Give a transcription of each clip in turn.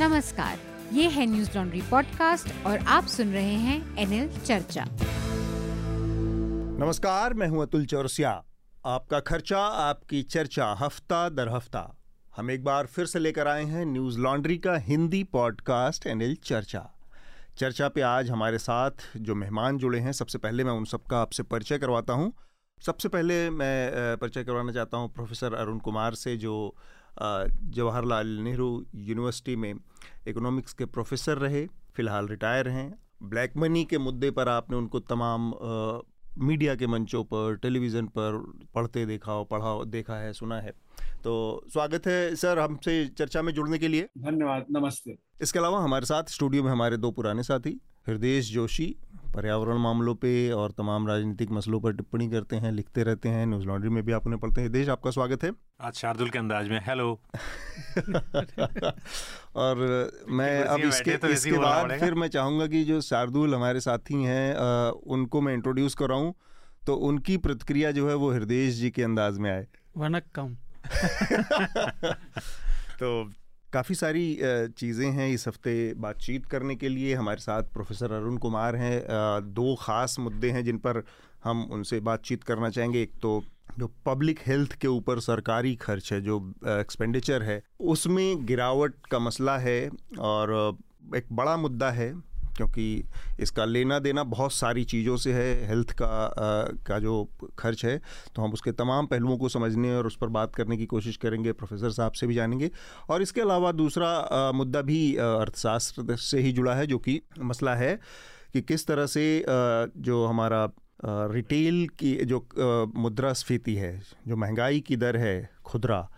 नमस्कार, ये है न्यूज़ लॉन्ड्री पॉडकास्ट और आप सुन रहे हैं एनएल चर्चा। नमस्कार, मैं हूं अतुल चौरसिया। आपका खर्चा आपकी चर्चा हफ्ता दर हफ्ता हम एक बार फिर से लेकर आए हैं न्यूज़ लॉन्ड्री का हिंदी पॉडकास्ट एनएल चर्चा। चर्चा पे आज हमारे साथ जो मेहमान जुड़े हैं, सबसे पहले मैं उन सबका आपसे परिचय करवाता हूँ। सबसे पहले मैं परिचय करवाना चाहता हूँ प्रोफेसर अरुण कुमार से, जो जवाहरलाल नेहरू यूनिवर्सिटी में इकोनॉमिक्स के प्रोफेसर रहे, फ़िलहाल रिटायर हैं। ब्लैक मनी के मुद्दे पर आपने उनको तमाम मीडिया के मंचों पर, टेलीविज़न पर पढ़ते देखा है, सुना है। तो स्वागत है सर हमसे चर्चा में जुड़ने के लिए। धन्यवाद, नमस्ते। इसके अलावा हमारे साथ स्टूडियो में हमारे दो पुराने साथी हृदेश जोशी, पर्यावरण मामलों पे और तमाम राजनीतिक मसलों पर टिप्पणी करते हैं, लिखते रहते हैं, न्यूज़ लॉन्ड्री में भी आप उन्हें पढ़ते हैं। हृदेश, आपका स्वागत है। आज शार्दुल के अंदाज में हेलो। और मैं अब इसके बाद फिर मैं चाहूँगा कि जो शार्दुल हमारे साथी हैं उनको मैं इंट्रोड्यूस कराऊँ, तो उनकी प्रतिक्रिया जो है वो हृदेश जी के अंदाज में आए, वनक्कम। तो काफ़ी सारी चीज़ें हैं इस हफ्ते बातचीत करने के लिए। हमारे साथ प्रोफेसर अरुण कुमार हैं। दो ख़ास मुद्दे हैं जिन पर हम उनसे बातचीत करना चाहेंगे। एक तो जो पब्लिक हेल्थ के ऊपर सरकारी खर्च है, जो एक्सपेंडिचर है, उसमें गिरावट का मसला है और एक बड़ा मुद्दा है क्योंकि इसका लेना देना बहुत सारी चीज़ों से है। हेल्थ का जो खर्च है, तो हम उसके तमाम पहलुओं को समझने और उस पर बात करने की कोशिश करेंगे। प्रोफेसर साहब से भी जानेंगे। और इसके अलावा दूसरा मुद्दा भी अर्थशास्त्र से ही जुड़ा है, जो कि मसला है कि किस तरह से जो हमारा रिटेल की जो मुद्रास्फीति है, जो महंगाई की दर है खुदरा,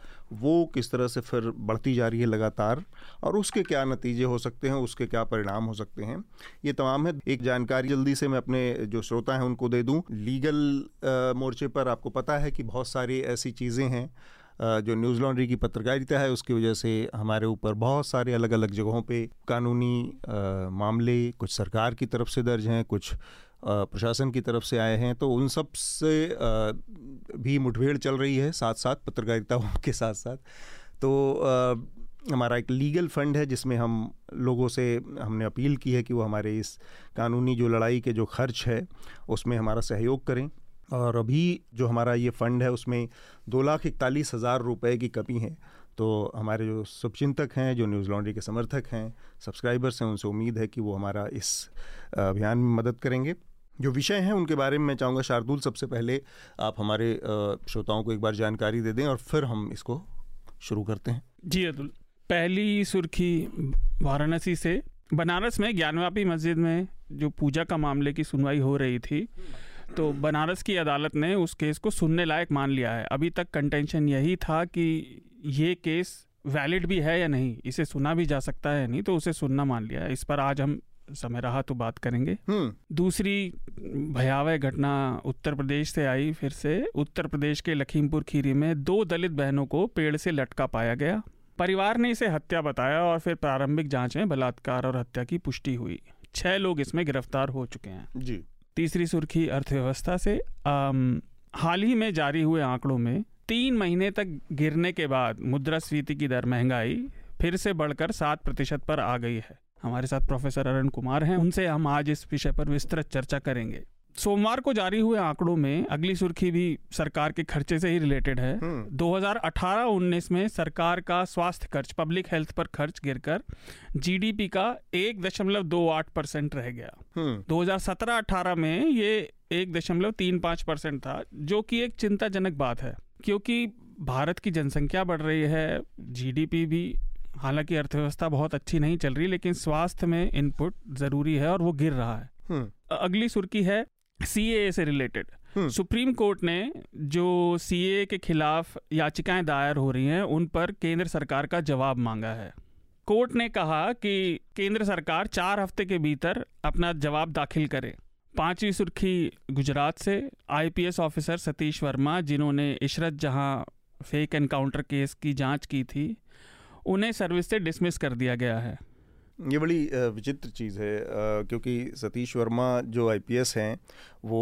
वो किस तरह से फिर बढ़ती जा रही है लगातार, और उसके क्या नतीजे हो सकते हैं, उसके क्या परिणाम हो सकते हैं, ये तमाम है। एक जानकारी जल्दी से मैं अपने जो श्रोता हैं उनको दे दूं। लीगल मोर्चे पर आपको पता है कि बहुत सारी ऐसी चीज़ें हैं जो न्यूज़ लॉन्ड्री की पत्रकारिता है उसकी वजह से हमारे ऊपर बहुत सारे अलग अलग जगहों पे कानूनी मामले, कुछ सरकार की तरफ से दर्ज हैं, कुछ प्रशासन की तरफ से आए हैं। तो उन सब से भी मुठभेड़ चल रही है, साथ साथ पत्रकारिताओं के साथ साथ। तो हमारा एक लीगल फंड है जिसमें हम लोगों से हमने अपील की है कि वो हमारे इस कानूनी जो लड़ाई के जो खर्च है उसमें हमारा सहयोग करें। और अभी जो हमारा ये फंड है उसमें 2,41,000 रुपये की कमी है। तो हमारे जो शुभचिंतक हैं, जो न्यूज़ लॉन्ड्री के समर्थक हैं, सब्सक्राइबर्स हैं, उनसे उम्मीद है कि वो हमारा इस अभियान में मदद करेंगे। जो विषय हैं उनके बारे में मैं चाहूँगा शार्दुल, सबसे पहले आप हमारे श्रोताओं को एक बार जानकारी दे दें और फिर हम इसको शुरू करते हैं। जी अतुल, पहली सुर्खी वाराणसी से। बनारस में ज्ञानवापी मस्जिद में जो पूजा का मामले की सुनवाई हो रही थी, तो बनारस की अदालत ने उस केस को सुनने लायक मान लिया है। अभी तक कंटेंशन यही था कि ये केस वैलिड भी है या नहीं, इसे सुना भी जा सकता है या नहीं, तो उसे सुनना मान लिया है। इस पर आज हम समय रहा तो बात करेंगे। दूसरी भयावह घटना उत्तर प्रदेश से आई। फिर से उत्तर प्रदेश के लखीमपुर खीरी में 2 दलित बहनों को पेड़ से लटका पाया गया। परिवार ने इसे हत्या बताया और फिर प्रारंभिक जांच में बलात्कार और हत्या की पुष्टि हुई। 6 लोग इसमें गिरफ्तार हो चुके हैं जी। तीसरी सुर्खी अर्थव्यवस्था से। हाल ही में जारी हुए आंकड़ों में 3 महीने तक गिरने के बाद मुद्रास्फीति की दर, महंगाई, फिर से बढ़कर 7% पर आ गई है। हमारे साथ प्रोफेसर अरुण कुमार हैं, उनसे हम आज इस विषय पर विस्तृत चर्चा करेंगे। सोमवार को जारी हुए आंकड़ों में अगली सुर्खी भी सरकार के खर्चे से ही रिलेटेड है। 2018-19 में सरकार का स्वास्थ्य खर्च, पब्लिक हेल्थ पर खर्च गिरकर जीडीपी का 1.28% रह गया। 2017-18 में ये 1.35% था, जो कि एक चिंताजनक बात है क्योंकि भारत की जनसंख्या बढ़ रही है, जीडीपी भी, हालांकि अर्थव्यवस्था बहुत अच्छी नहीं चल रही, लेकिन स्वास्थ्य में इनपुट जरूरी है और वो गिर रहा है। अगली सुर्खी है सीएए से रिलेटेड। सुप्रीम कोर्ट ने जो सीएए के खिलाफ याचिकाएं दायर हो रही हैं उन पर केंद्र सरकार का जवाब मांगा है। कोर्ट ने कहा कि केंद्र सरकार 4 हफ्ते के भीतर अपना जवाब दाखिल करे। 5वीं सुर्खी गुजरात से। आईपीएस ऑफिसर सतीश वर्मा, जिन्होंने इशरत जहां फेक एनकाउंटर केस की जाँच की थी, उन्हें सर्विस से डिसमिस कर दिया गया है। ये बड़ी विचित्र चीज़ है क्योंकि सतीश वर्मा जो आईपीएस हैं वो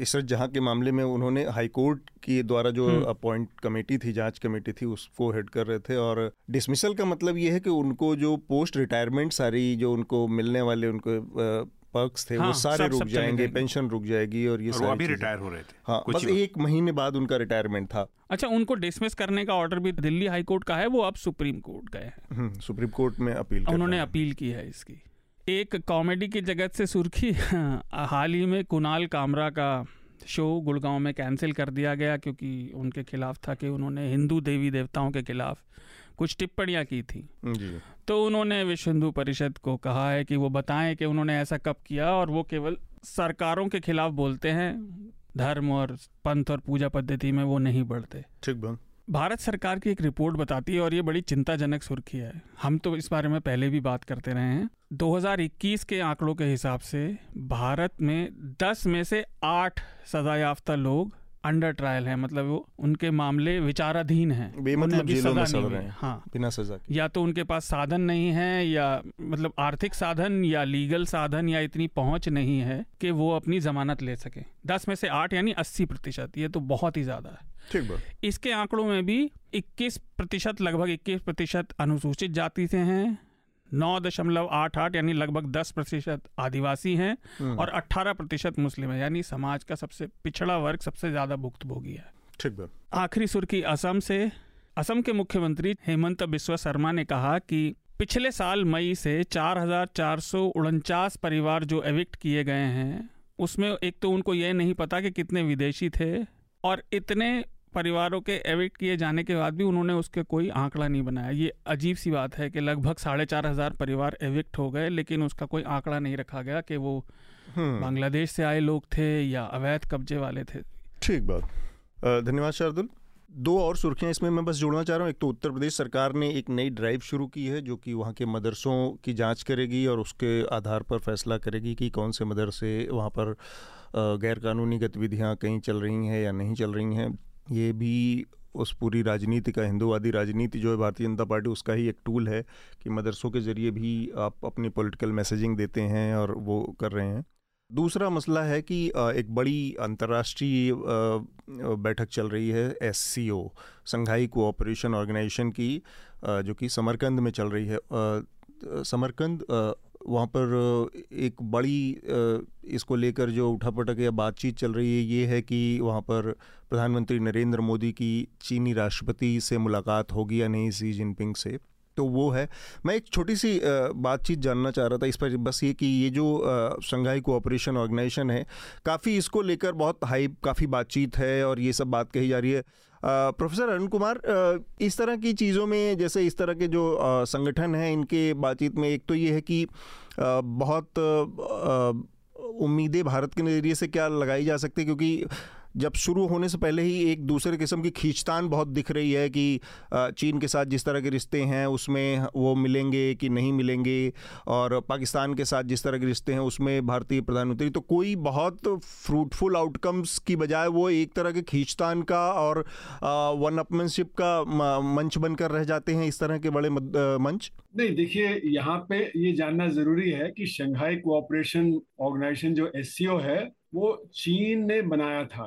इसरत जहाँ के मामले में उन्होंने हाईकोर्ट के द्वारा जो अपॉइंट कमेटी थी, जांच कमेटी थी, उसको हेड कर रहे थे। और डिसमिसल का मतलब ये है कि उनको जो पोस्ट रिटायरमेंट सारी जो उनको मिलने वाले उनको पक्ष थे वो सारे रुक जाएंगे, पेंशन रुक जाएगी और ये सारी रिटायर हो रहे थे। हाँ, बस एक महीने बाद उनका रिटायरमेंट था। अच्छा, उनको डिसमिस करने का ऑर्डर भी दिल्ली हाई कोर्ट का है, वो अब सुप्रीम कोर्ट गए हैं। सुप्रीम कोर्ट में अपील उन्होंने अपील की है इसकी। एक कॉमेडी की जगत से सुर्खी, हाल ही में कुणाल कामरा का शो गुड़गांव में कैंसिल कर दिया गया क्योंकि उनके खिलाफ था कि उन्होंने हिंदू देवी देवताओं के खिलाफ कुछ टिप्पणियां की थी। तो उन्होंने विश्व हिंदू परिषद को कहा है कि वो बताएं कि उन्होंने ऐसा कब किया, और वो केवल सरकारों के खिलाफ बोलते हैं, धर्म और पंथ और पूजा पद्धति में वो नहीं बढ़ते। भारत सरकार की एक रिपोर्ट बताती है, और ये बड़ी चिंताजनक सुर्खी है, हम तो इस बारे में पहले भी बात करते रहे हैं। 2021 के आंकड़ों के हिसाब से भारत में 10 में से 8 सजायाफ्ता लोग अंडर ट्रायल हैं, मतलब वो उनके मामले विचाराधीन हैं, मतलब जेलों में सड़ रहे हैं। हाँ, बिना सजा के, या तो उनके पास साधन नहीं है, या मतलब आर्थिक साधन या लीगल साधन या इतनी पहुंच नहीं है कि वो अपनी जमानत ले सके। 10 में से 8 यानी 80%, ये तो बहुत ही ज्यादा है। ठीक बात। इसके आंकड़ों में भी 21%, लगभग 21% अनुसूचित जाति से हैं, 9.88 यानी लगभग 10% आदिवासी हैं, और 18% मुस्लिम हैं, यानी समाज का सबसे पिछड़ा वर्ग सबसे ज़्यादा भुक्तभोगी है। ठीक है। आखिरी सुर्खी असम से। असम के मुख्यमंत्री हेमंत बिस्वा शर्मा ने कहा कि पिछले साल मई से 4,449 परिवार जो एविक्ट किए गए हैं, उसमें एक तो उनको यह नहीं पता कि कितने विदेशी थे, और इतने परिवारों के एविक्ट किए जाने के बाद भी उन्होंने उसके कोई आंकड़ा नहीं बनाया। ये अजीब सी बात है कि लगभग 4,500 परिवार एविक्ट हो गए, लेकिन उसका कोई आंकड़ा नहीं रखा गया कि वो बांग्लादेश से आए लोग थे या अवैध कब्जे वाले थे। ठीक बात, धन्यवाद शार्दुल। 2 और सुर्खियाँ इसमें मैं बस जोड़ना चाह रहा हूँ। एक तो उत्तर प्रदेश सरकार ने एक नई ड्राइव शुरू की है जो कि वहाँ के मदरसों की जांच करेगी और उसके आधार पर फैसला करेगी कि कौन से मदरसे वहाँ पर गैरकानूनी गतिविधियाँ कहीं चल रही हैं या नहीं चल रही हैं। ये भी उस पूरी राजनीति का, हिंदूवादी राजनीति जो है भारतीय जनता पार्टी, उसका ही एक टूल है कि मदरसों के ज़रिए भी आप अपनी पॉलिटिकल मैसेजिंग देते हैं और वो कर रहे हैं। दूसरा मसला है कि एक बड़ी अंतर्राष्ट्रीय बैठक चल रही है SCO, शंघाई कोऑपरेशन ऑर्गेनाइजेशन की, जो कि समरकंद में चल रही है। समरकंद वहाँ पर एक बड़ी इसको लेकर जो उठापटक या बातचीत चल रही है ये है कि वहाँ पर प्रधानमंत्री नरेंद्र मोदी की चीनी राष्ट्रपति से मुलाकात होगी या नहीं, शी जिनपिंग से, तो वो है। मैं एक छोटी सी बातचीत जानना चाह रहा था इस पर, बस ये कि ये जो शंघाई कोऑपरेशन ऑर्गेनाइजेशन है, काफ़ी इसको लेकर बहुत हाइप, काफ़ी बातचीत है और ये सब बात कही जा रही है। प्रोफेसर अरुण कुमार, इस तरह की चीज़ों में, जैसे इस तरह के जो संगठन हैं, इनके बातचीत में एक तो ये है कि बहुत उम्मीदें भारत के नज़रिए से क्या लगाई जा सकती है, क्योंकि जब शुरू होने से पहले ही एक दूसरे किस्म की खींचतान बहुत दिख रही है कि चीन के साथ जिस तरह के रिश्ते हैं उसमें वो मिलेंगे कि नहीं मिलेंगे, और पाकिस्तान के साथ जिस तरह के रिश्ते हैं उसमें भारतीय प्रधानमंत्री, तो कोई बहुत फ्रूटफुल आउटकम्स की बजाय वो एक तरह के खींचतान का और वन अपमैनशिप का मंच बनकर रह जाते हैं, इस तरह के बड़े मंच। नहीं, देखिए, यहाँ पे ये जानना ज़रूरी है कि शंघाई कोऑपरेशन ऑर्गेनाइजेशन जो SCO है वो चीन ने बनाया था,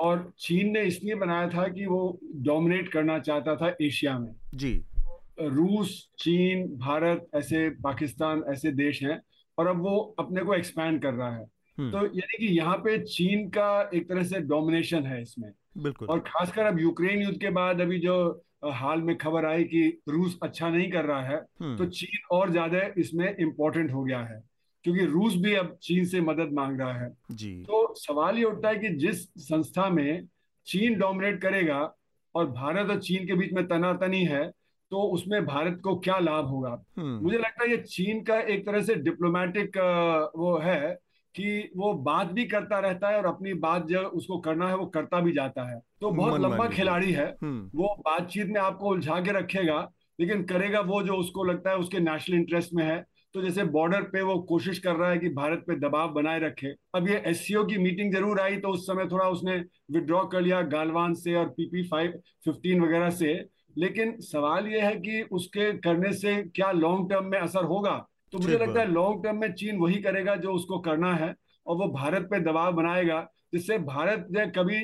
और चीन ने इसलिए बनाया था कि वो डोमिनेट करना चाहता था एशिया में। जी, रूस, चीन, भारत, ऐसे पाकिस्तान, ऐसे देश हैं, और अब वो अपने को एक्सपैंड कर रहा है। तो यानी कि यहाँ पे चीन का एक तरह से डोमिनेशन है इसमें, बिल्कुल। और खासकर अब यूक्रेन युद्ध के बाद अभी जो हाल में खबर आई कि रूस अच्छा नहीं कर रहा है, तो चीन और ज्यादा इसमें इम्पोर्टेंट हो गया है, क्योंकि रूस भी अब चीन से मदद मांग रहा है जी। तो सवाल ये उठता है कि जिस संस्था में चीन डोमिनेट करेगा और भारत और चीन के बीच में तनातनी है, तो उसमें भारत को क्या लाभ होगा। मुझे लगता है ये चीन का एक तरह से डिप्लोमेटिक वो है कि वो बात भी करता रहता है और अपनी बात जो उसको करना है वो करता भी जाता है। तो बहुत लंबा खिलाड़ी है वो, बातचीत में आपको उलझा के रखेगा, लेकिन करेगा वो जो उसको लगता है उसके नेशनल इंटरेस्ट में है। तो जैसे बॉर्डर पे वो कोशिश कर रहा है कि भारत पे दबाव बनाए रखे। अब ये SCO की मीटिंग जरूर आई, तो उस समय थोड़ा उसने विड्रॉ कर लिया गालवान से और PP-15 वगैरह से, लेकिन सवाल यह है कि उसके करने से क्या लॉन्ग टर्म में असर होगा। तो मुझे लगता है लॉन्ग टर्म में चीन वही करेगा जो उसको करना है, और वो भारत पे दबाव बनाएगा जिससे भारत कभी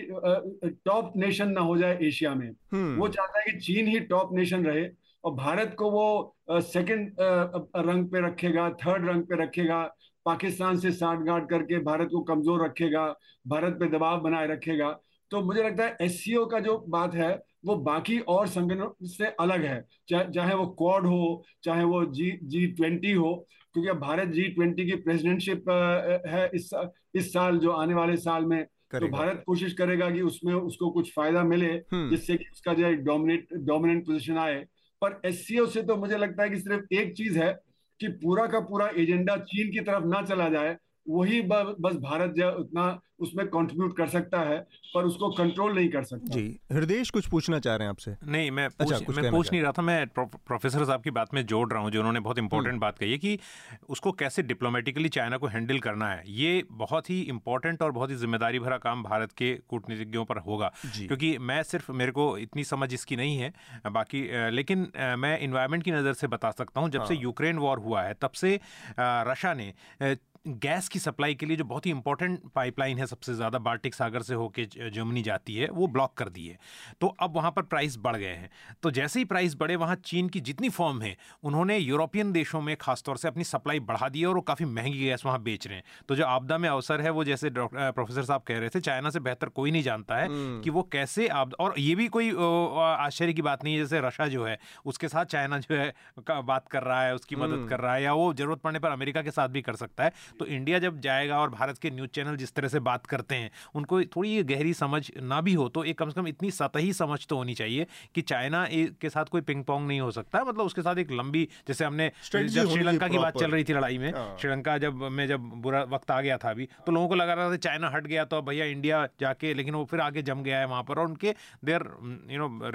टॉप नेशन ना हो जाए एशिया में। वो चाहता है कि चीन ही टॉप नेशन रहे और भारत को वो सेकंड रंग पे रखेगा, थर्ड रंग पे रखेगा, पाकिस्तान से सांठगांठ करके भारत को कमजोर रखेगा, भारत पे दबाव बनाए रखेगा। तो मुझे लगता है एससीओ का जो बात है वो बाकी और संगठनों से अलग है, चाहे वो क्वाड हो, चाहे वो G20 हो, क्योंकि भारत G20 की प्रेसिडेंटशिप है इस साल, जो आने वाले साल में। तो भारत कोशिश करेगा कि उसमें उसको कुछ फायदा मिले जिससे कि उसका जो डोमिनेंट पोजीशन आए। पर एससीओ से तो मुझे लगता है कि सिर्फ एक चीज है कि पूरा का पूरा एजेंडा चीन की तरफ ना चला जाए, वही बस भारत उतना उसमें कंट्रीब्यूट कर सकता है पर उसको कंट्रोल नहीं कर सकता। जी हृदेश कुछ पूछना चाह रहे हैं आपसे? नहीं, मैं पूछ नहीं रहा था, मैं प्रोफेसर साहब की बात में जोड़ रहा हूँ जो उन्होंने बहुत इंपॉर्टेंट बात कही है कि उसको कैसे डिप्लोमेटिकली चाइना को हैंडल करना है। ये बहुत ही इंपॉर्टेंट और बहुत ही जिम्मेदारी भरा काम भारत के कूटनीतिज्ञों पर होगा, क्योंकि मैं सिर्फ मेरे को इतनी समझ इसकी नहीं है बाकी, लेकिन मैं इन्वायरमेंट की नज़र से बता सकता हूँ। जब से यूक्रेन वॉर हुआ है तब से रशिया ने गैस की सप्लाई के लिए जो बहुत ही इंपॉर्टेंट पाइपलाइन है, सबसे ज़्यादा बाल्टिक सागर से होके जर्मनी जाती है, वो ब्लॉक कर दी है। तो अब वहाँ पर प्राइस बढ़ गए हैं, तो जैसे ही प्राइस बढ़े वहाँ चीन की जितनी फर्म है उन्होंने यूरोपियन देशों में खासतौर से अपनी सप्लाई बढ़ा दी है और वो काफ़ी महंगी गैस वहाँ बेच रहे हैं। तो जो आपदा में अवसर है वो, जैसे प्रोफेसर साहब कह रहे थे, चाइना से बेहतर कोई नहीं जानता है कि वो कैसे आपदा, और ये भी कोई आश्चर्य की बात नहीं है, जैसे रशिया जो है उसके साथ चाइना जो है बात कर रहा है, उसकी मदद कर रहा है, या वो ज़रूरत पड़ने पर अमेरिका के साथ भी कर सकता है। तो इंडिया जब जाएगा और भारत के न्यूज़ चैनल जिस तरह से बात करते हैं, उनको थोड़ी गहरी समझ ना भी हो तो एक कम से कम इतनी सतही समझ तो होनी चाहिए कि चाइना के साथ कोई पिंग पोंग नहीं हो सकता, मतलब उसके साथ एक लंबी, जैसे हमने श्रीलंका की बात चल रही थी लड़ाई में, श्रीलंका जब बुरा वक्त आ गया था अभी, तो लोगों को लगा रहा था चाइना हट गया तो भैया इंडिया जाके, लेकिन वो फिर आगे जम गया है वहाँ पर और उनके their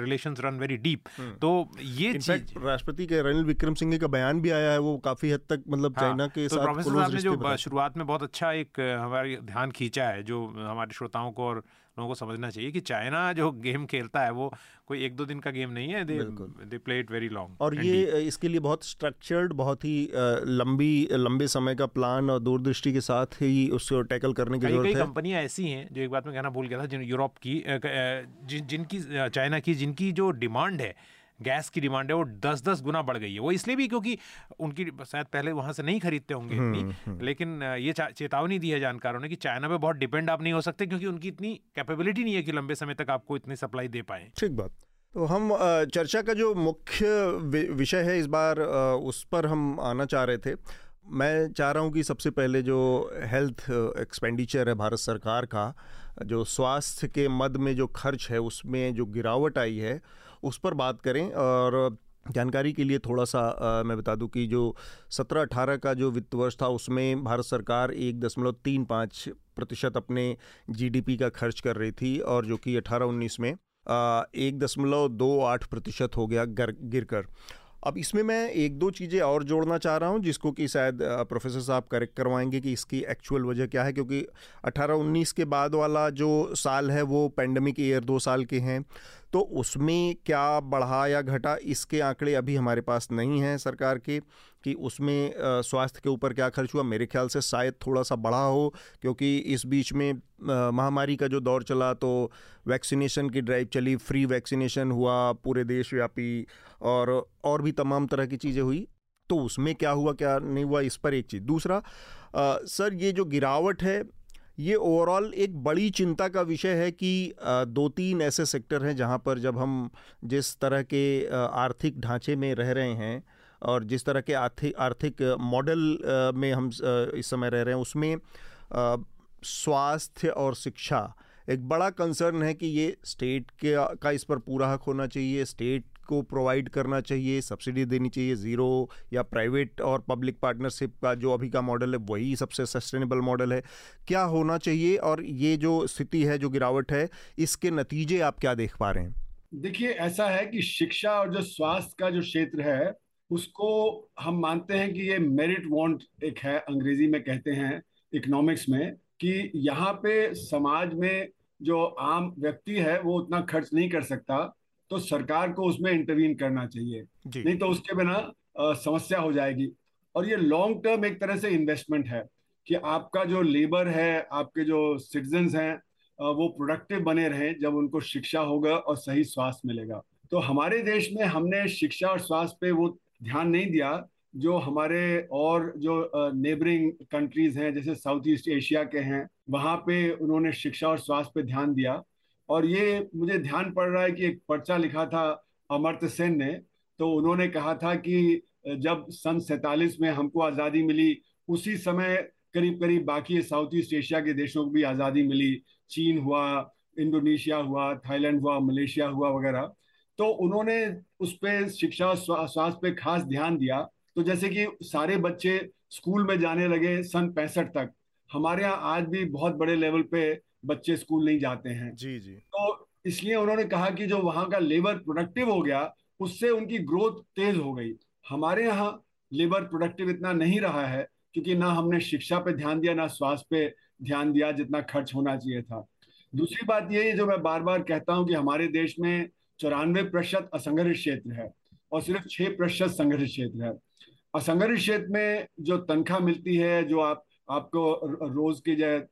relations run very deep. तो ये राष्ट्रपति के रनिल विक्रम सिंघे का बयान भी आया है, वो काफी हद तक मतलब चाइना के साथ शुरुआत में बहुत अच्छा एक हमारे ध्यान खींचा है जो हमारे श्रोताओं को और लोगों को समझना चाहिए कि चाइना जो गेम खेलता है वो कोई एक दो दिन का गेम नहीं है, they play it very long, और ये इसके लिए बहुत स्ट्रक्चर्ड, बहुत ही लंबे समय का प्लान और दूरदृष्टि के साथ ही उसको टैकल करने की जरूरत है। कंपनियां ऐसी हैं जो, एक बात मैं कहना भूल गया था, जिन यूरोप की जिनकी चाइना की जिनकी जो डिमांड है, गैस की डिमांड है, वो 10-10 गुना बढ़ गई है। वो इसलिए भी क्योंकि उनकी शायद पहले वहाँ से नहीं खरीदते होंगे इतनी, लेकिन ये चेतावनी दी है जानकारों ने कि चाइना पे बहुत डिपेंड आप नहीं हो सकते क्योंकि उनकी इतनी कैपेबिलिटी नहीं है कि लंबे समय तक आपको इतनी सप्लाई दे पाएँ। ठीक बात। तो हम चर्चा का जो मुख्य विषय है इस बार उस पर हम आना चाह रहे थे। मैं चाह रहा हूँ कि सबसे पहले जो हेल्थ एक्सपेंडिचर है भारत सरकार का, जो स्वास्थ्य के मद में जो खर्च है उसमें जो गिरावट आई है उस पर बात करें। और जानकारी के लिए थोड़ा सा मैं बता दूं कि जो 17-18 का जो वित्त वर्ष था उसमें भारत सरकार 1.35% अपने जीडीपी का खर्च कर रही थी, और जो कि 18-19 में 1.28% हो गया गिरकर। अब इसमें मैं एक दो चीज़ें और जोड़ना चाह रहा हूं जिसको कि शायद प्रोफेसर साहब करेक्ट करवाएंगे कि इसकी एक्चुअल वजह क्या है, क्योंकि 18-19 के बाद वाला जो साल है वो पैंडमिक ईयर 2 साल के हैं, तो उसमें क्या बढ़ा या घटा इसके आंकड़े अभी हमारे पास नहीं हैं सरकार के, कि उसमें स्वास्थ्य के ऊपर क्या खर्च हुआ। मेरे ख्याल से शायद थोड़ा सा बढ़ा हो क्योंकि इस बीच में महामारी का जो दौर चला तो वैक्सीनेशन की ड्राइव चली, फ्री वैक्सीनेशन हुआ पूरे देशव्यापी, और भी तमाम तरह की चीज़ें हुई, तो उसमें क्या हुआ क्या नहीं हुआ इस पर एक चीज़। दूसरा सर, ये जो गिरावट है ये ओवरऑल एक बड़ी चिंता का विषय है कि 2-3 ऐसे सेक्टर हैं जहाँ पर जब हम जिस तरह के आर्थिक ढांचे में रह रहे हैं और जिस तरह के आर्थिक मॉडल में हम इस समय रह रहे हैं उसमें स्वास्थ्य और शिक्षा एक बड़ा कंसर्न है कि ये स्टेट का इस पर पूरा हक होना चाहिए, स्टेट को प्रोवाइड करना चाहिए, सब्सिडी देनी चाहिए 0, या प्राइवेट और पब्लिक पार्टनरशिप का जो अभी का मॉडल है वही सबसे सस्टेनेबल मॉडल है, क्या होना चाहिए, और ये जो स्थिति है जो गिरावट है इसके नतीजे आप क्या देख पा रहे हैं? देखिए ऐसा है कि शिक्षा और जो स्वास्थ्य का जो क्षेत्र है उसको हम मानते हैं कि ये मेरिट वांट एक है, अंग्रेजी में कहते हैं इकोनॉमिक्स में, कि यहाँ पे समाज में जो आम व्यक्ति है वो उतना खर्च नहीं कर सकता तो सरकार को उसमें इंटरवीन करना चाहिए, नहीं तो उसके बिना समस्या हो जाएगी। और ये लॉन्ग टर्म एक तरह से इन्वेस्टमेंट है कि आपका जो लेबर है, आपके जो सिटीजन्स हैं, वो प्रोडक्टिव बने रहें जब उनको शिक्षा होगा और सही स्वास्थ्य मिलेगा। तो हमारे देश में हमने शिक्षा और स्वास्थ्य पे वो ध्यान नहीं दिया जो हमारे और जो नेबरिंग कंट्रीज हैं, जैसे साउथ ईस्ट एशिया के हैं, वहाँ पे उन्होंने शिक्षा और स्वास्थ्य पे ध्यान दिया। और ये मुझे ध्यान पड़ रहा है कि एक पर्चा लिखा था अमर्त्य सेन ने, तो उन्होंने कहा था कि जब सन 47 में हमको आज़ादी मिली, उसी समय करीब करीब बाकी साउथ ईस्ट एशिया के देशों को भी आज़ादी मिली। चीन हुआ, इंडोनेशिया हुआ, थाईलैंड हुआ, मलेशिया हुआ वगैरह। तो उन्होंने उस पर शिक्षा और स्वास्थ्य पे खास ध्यान दिया। तो जैसे कि सारे बच्चे स्कूल में जाने लगे सन 65 तक। हमारे यहाँ आज भी बहुत बड़े लेवल पे बच्चे स्कूल नहीं जाते हैं। जी। तो इसलिए उन्होंने कहा कि जो वहाँ का लेबर प्रोडक्टिव हो गया, उससे उनकी ग्रोथ तेज हो गई। हमारे यहाँ लेबर प्रोडक्टिव इतना नहीं रहा है, क्योंकि ना हमने शिक्षा पे ध्यान दिया, ना स्वास्थ्य पे ध्यान दिया जितना खर्च होना चाहिए था। दूसरी बात ये है, जो मैं बार बार कहता हूँ कि हमारे देश में 94% असंगठित क्षेत्र है और सिर्फ 6% संगठित क्षेत्र है। असंगठित क्षेत्र में जो तनख्वाह मिलती है, जो आपको रोज के जो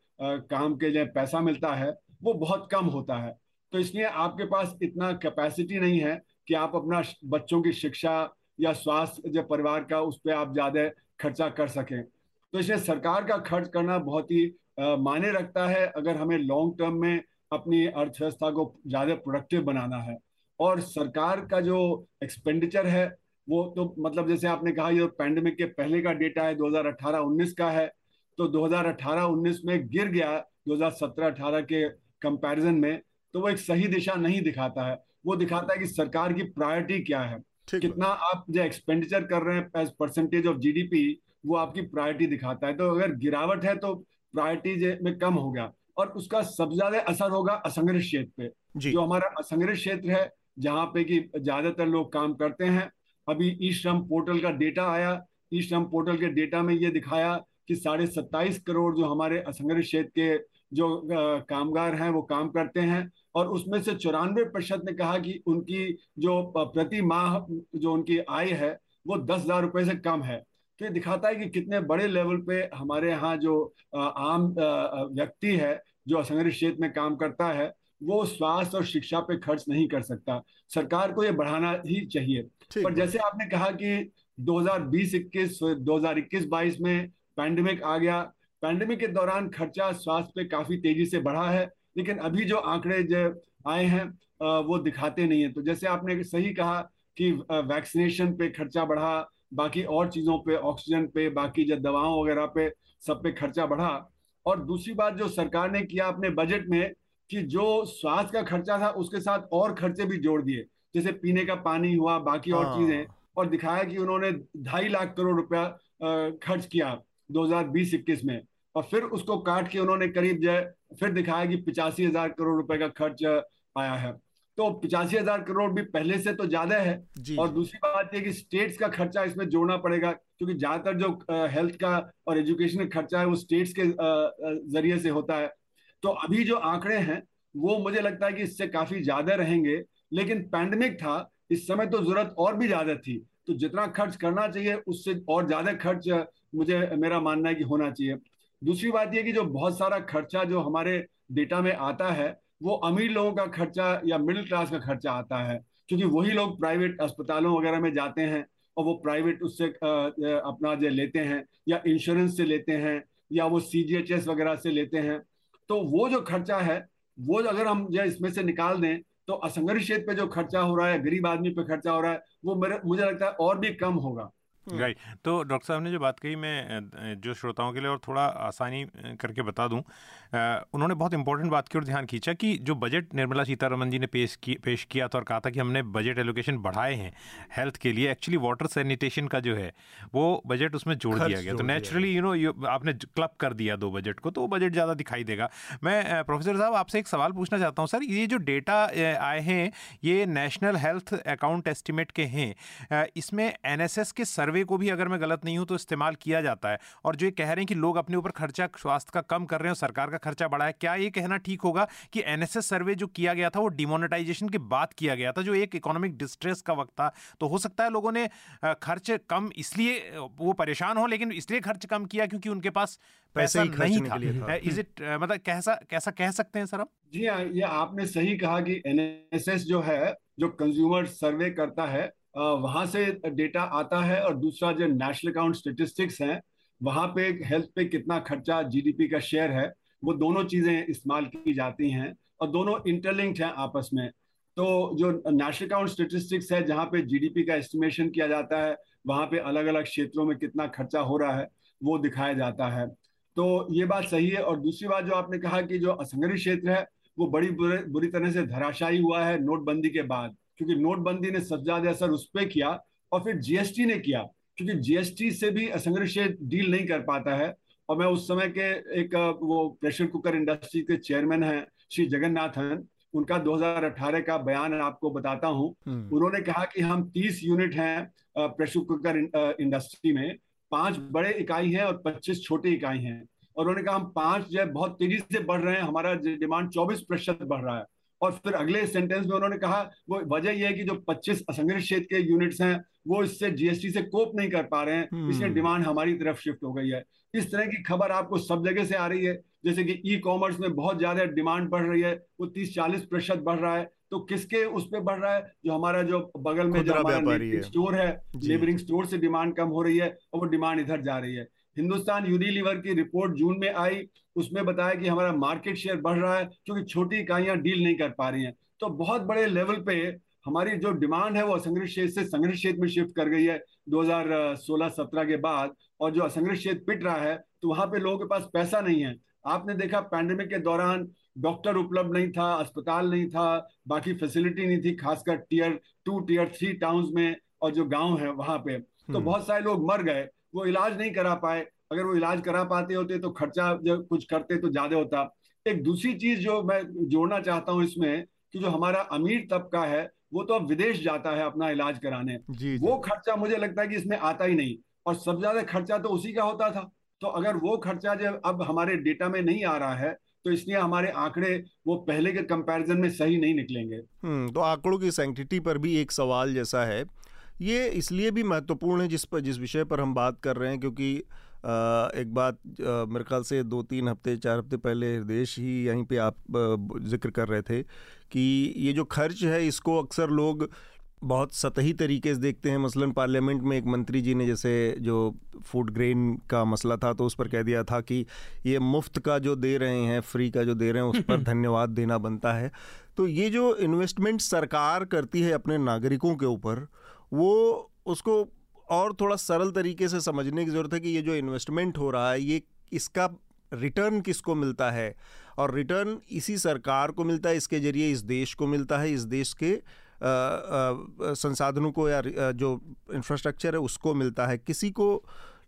काम के जो पैसा मिलता है, वो बहुत कम होता है। तो इसलिए आपके पास इतना कैपेसिटी नहीं है कि आप अपना बच्चों की शिक्षा या स्वास्थ्य या परिवार का, उस पर आप ज़्यादा खर्चा कर सकें। तो इसलिए सरकार का खर्च करना बहुत ही मायने रखता है अगर हमें लॉन्ग टर्म में अपनी अर्थव्यवस्था को ज़्यादा प्रोडक्टिव बनाना है। और सरकार का जो एक्सपेंडिचर है वो तो मतलब जैसे आपने कहा, ये पैंडेमिक के पहले का डेटा है, 2018-19 का है। तो 2018-19 में गिर गया 2017-18 के कंपैरिजन में, तो वो एक सही दिशा नहीं दिखाता है। वो दिखाता है कि सरकार की प्रायोरिटी क्या है, कितना आप जो एक्सपेंडिचर कर रहे हैं एज परसेंटेज ऑफ GDP, वो आपकी प्रायोरिटी दिखाता है। तो अगर गिरावट है तो प्रायोरिटी में कम हो गया, और उसका सबसे ज्यादा असर होगा असंगठित क्षेत्र पे। जो हमारा असंगठित क्षेत्र है, जहाँ पे कि ज्यादातर लोग काम करते हैं। अभी ई श्रम पोर्टल का डेटा आया। ई श्रम पोर्टल के डेटा में ये दिखाया कि 27.5 करोड़ जो हमारे असंगठित क्षेत्र के जो कामगार हैं, वो काम करते हैं। और उसमें से 94% ने कहा कि उनकी जो प्रति माह जो उनकी आय है वो 10,000 रुपये से कम है। तो ये दिखाता है कि कितने बड़े लेवल पे हमारे यहाँ जो आम व्यक्ति है जो असंगठित क्षेत्र में काम करता है, वो स्वास्थ्य और शिक्षा पे खर्च नहीं कर सकता। सरकार को ये बढ़ाना ही चाहिए। पर जैसे आपने कहा कि 2021-22 में पैंडेमिक आ गया। पैंडेमिक के दौरान खर्चा स्वास्थ्य पे काफी तेजी से बढ़ा है, लेकिन अभी जो आंकड़े जो आए हैं वो दिखाते नहीं है। तो जैसे आपने सही कहा कि वैक्सीनेशन पे खर्चा बढ़ा, बाकी और चीज़ों पे, ऑक्सीजन पे, बाकी जो दवाओं वगैरह पे, सब पे खर्चा बढ़ा। और दूसरी बात जो सरकार ने किया अपने बजट में, कि जो स्वास्थ्य का खर्चा था उसके साथ और खर्चे भी जोड़ दिए, जैसे पीने का पानी हुआ, बाकी और चीज़ें। और दिखाया कि उन्होंने 2.5 लाख करोड़ रुपया खर्च किया 2020-21 में, और फिर उसको काट के उन्होंने करीब फिर दिखाया कि 85,000 करोड़ रुपए का खर्च आया है। तो 85,000 करोड़ भी पहले से तो ज्यादा है। और दूसरी बात यह कि स्टेट्स का खर्चा इसमें जोड़ना पड़ेगा, क्योंकि ज्यादातर जो हेल्थ का और एजुकेशन का खर्चा है वो स्टेट्स के जरिए से होता है। तो अभी जो आंकड़े हैं वो मुझे लगता है कि इससे काफी ज्यादा रहेंगे, लेकिन पैंडेमिक था, इस समय तो जरूरत और भी ज्यादा थी। तो जितना खर्च करना चाहिए उससे और ज्यादा खर्च मेरा मानना है कि होना चाहिए। दूसरी बात यह कि जो बहुत सारा खर्चा जो हमारे डेटा में आता है, वो अमीर लोगों का खर्चा या मिडिल क्लास का खर्चा आता है, क्योंकि वही लोग प्राइवेट अस्पतालों वगैरह में जाते हैं और वो प्राइवेट उससे अपना जो लेते हैं, या इंश्योरेंस से लेते हैं, या वो CGHS वगैरह से लेते हैं। तो वो जो खर्चा है वो अगर हम जो इसमें से निकाल दें, तो असंगठित क्षेत्र पे जो खर्चा हो रहा है, गरीब आदमी पे खर्चा हो रहा है, वो मुझे लगता है और भी कम होगा। राइट। तो डॉक्टर साहब ने जो बात कही, मैं जो श्रोताओं के लिए और थोड़ा आसानी करके बता दूं, उन्होंने बहुत इंपॉर्टेंट बात की और ध्यान खींचा कि जो बजट निर्मला सीतारमण जी ने पेश किया था और कहा था कि हमने बजट एलोकेशन बढ़ाए हैं हेल्थ के लिए, एक्चुअली वाटर सैनिटेशन का जो है वो बजट उसमें जोड़ दिया गया। तो नेचुरली आपने क्लब कर दिया दो बजट को, तो वो बजट ज़्यादा दिखाई देगा। मैं प्रोफेसर साहब आपसे एक सवाल पूछना चाहता हूँ। सर, ये जो डेटा आए हैं ये नेशनल हेल्थ अकाउंट एस्टिमेट के हैं, इसमें NSS के सर्वे सर्वे को भी, अगर मैं गलत नहीं हूँ, तो इस्तेमाल किया जाता है। और जो ये कह रहे हैं कि लोग अपने ऊपर खर्चा स्वास्थ्य का कम कर रहे हैं और सरकार का खर्चा बढ़ा है, क्या ये कहना ठीक होगा कि एनएसएस सर्वे जो किया गया था वो डिमोनेटाइजेशन के बाद किया गया था, जो एक इकोनॉमिक डिस्ट्रेस का वक्त था, तो हो सकता है लोगों ने खर्च कम, इसलिए वो परेशान हो, लेकिन इसलिए खर्च कम किया क्योंकि उनके पास पैसा ही नहीं था। इज इट, मतलब कैसा कह सकते हैं सर आप? जी हाँ, ये आपने सही कहा कि एनएसएस जो है, जो कंज्यूमर सर्वे करता है, वहाँ से डेटा आता है, और दूसरा जो नेशनल अकाउंट स्टेटिस्टिक्स हैं वहाँ पे हेल्थ पे कितना खर्चा जीडीपी का शेयर है, वो दोनों चीज़ें इस्तेमाल की जाती हैं और दोनों इंटरलिंक्ड हैं आपस में। तो जो नेशनल अकाउंट स्टेटिस्टिक्स है, जहाँ पे जीडीपी का एस्टिमेशन किया जाता है, वहाँ पे अलग अलग क्षेत्रों में कितना खर्चा हो रहा है वो दिखाया जाता है। तो ये बात सही है। और दूसरी बात जो आपने कहा कि जो असंगठित क्षेत्र है वो बड़ी बुरी तरह से धराशायी हुआ है नोटबंदी के बाद, क्योंकि नोटबंदी ने सबसे ज्यादा असर उस पर किया, और फिर जीएसटी ने किया, क्योंकि जीएसटी से भी असंगठित क्षेत्र डील नहीं कर पाता है। और मैं उस समय के एक वो प्रेशर कुकर इंडस्ट्री के चेयरमैन हैं श्री जगन्नाथन, उनका 2018 का बयान आपको बताता हूं। उन्होंने कहा कि हम 30 यूनिट हैं प्रेशर कुकर इंडस्ट्री में, 5 बड़े इकाई हैं और 25 छोटे इकाई हैं, और उन्होंने कहा हम 5 जो है बहुत तेजी से बढ़ रहे हैं, हमारा डिमांड 24% बढ़ रहा है। और फिर अगले सेंटेंस में उन्होंने कहा वो वजह यह है कि जो 25 असंगठित क्षेत्र के यूनिट्स हैं वो इससे जीएसटी से कोप नहीं कर पा रहे हैं, इसलिए डिमांड हमारी तरफ शिफ्ट हो गई है। इस तरह की खबर आपको सब जगह से आ रही है, जैसे कि ई कॉमर्स में बहुत ज्यादा डिमांड बढ़ रही है, वो 30-40% बढ़ रहा है, तो किसके उस पर बढ़ रहा है? जो हमारा जो बगल में जो हमारा स्टोर है, नेबरिंग स्टोर से डिमांड कम हो रही है और वो डिमांड इधर जा रही है। हिंदुस्तान यूनिलीवर की रिपोर्ट जून में आई, उसमें बताया कि हमारा मार्केट शेयर बढ़ रहा है क्योंकि छोटी इकाइयां डील नहीं कर पा रही हैं। तो बहुत बड़े लेवल पे हमारी जो डिमांड है वो असंगठित क्षेत्र से संगठित क्षेत्र में शिफ्ट कर गई है 2016-17 के बाद, और जो असंगठित क्षेत्र पिट रहा है तो वहाँ पे लोगों के पास पैसा नहीं है। आपने देखा पैंडेमिक के दौरान डॉक्टर उपलब्ध नहीं था, अस्पताल नहीं था, बाकी फैसिलिटी नहीं थी, खासकर टियर 2, टियर 3 टाउन्स में और जो गाँव है वहाँ पे, तो बहुत सारे लोग मर गए, वो इलाज नहीं करा पाए। अगर वो इलाज करा पाते होते तो खर्चा जो कुछ करते तो ज्यादा होता। एक दूसरी चीज जो मैं जोड़ना चाहता हूँ इसमें, कि जो हमारा अमीर तबका है वो तो अब विदेश जाता है अपना इलाज कराने, वो खर्चा मुझे लगता है कि इसमें आता ही नहीं, और सबसे ज्यादा खर्चा तो उसी का होता था। तो अगर वो खर्चा जब अब हमारे डेटा में नहीं आ रहा है, तो इसलिए हमारे आंकड़े वो पहले के कंपैरिजन में सही नहीं निकलेंगे। तो आंकड़ों की सैंक्टिटी पर भी एक सवाल जैसा है, ये इसलिए भी महत्वपूर्ण है जिस विषय पर हम बात कर रहे हैं, क्योंकि एक बात मेरे ख्याल से 2-3 हफ्ते 4 हफ्ते पहले हृदेश ही यहीं पे आप जिक्र कर रहे थे कि ये जो खर्च है इसको अक्सर लोग बहुत सतही तरीके से देखते हैं। मसलन पार्लियामेंट में एक मंत्री जी ने जैसे जो फूड ग्रेन का मसला था तो उस पर कह दिया था कि ये मुफ्त का जो दे रहे हैं, फ्री का जो दे रहे हैं, उस पर धन्यवाद देना बनता है। तो ये जो इन्वेस्टमेंट सरकार करती है अपने नागरिकों के ऊपर, वो उसको और थोड़ा सरल तरीके से समझने की ज़रूरत है कि ये जो इन्वेस्टमेंट हो रहा है, ये इसका रिटर्न किसको मिलता है, और रिटर्न इसी सरकार को मिलता है, इसके ज़रिए इस देश को मिलता है, इस देश के संसाधनों को या जो इंफ्रास्ट्रक्चर है उसको मिलता है। किसी को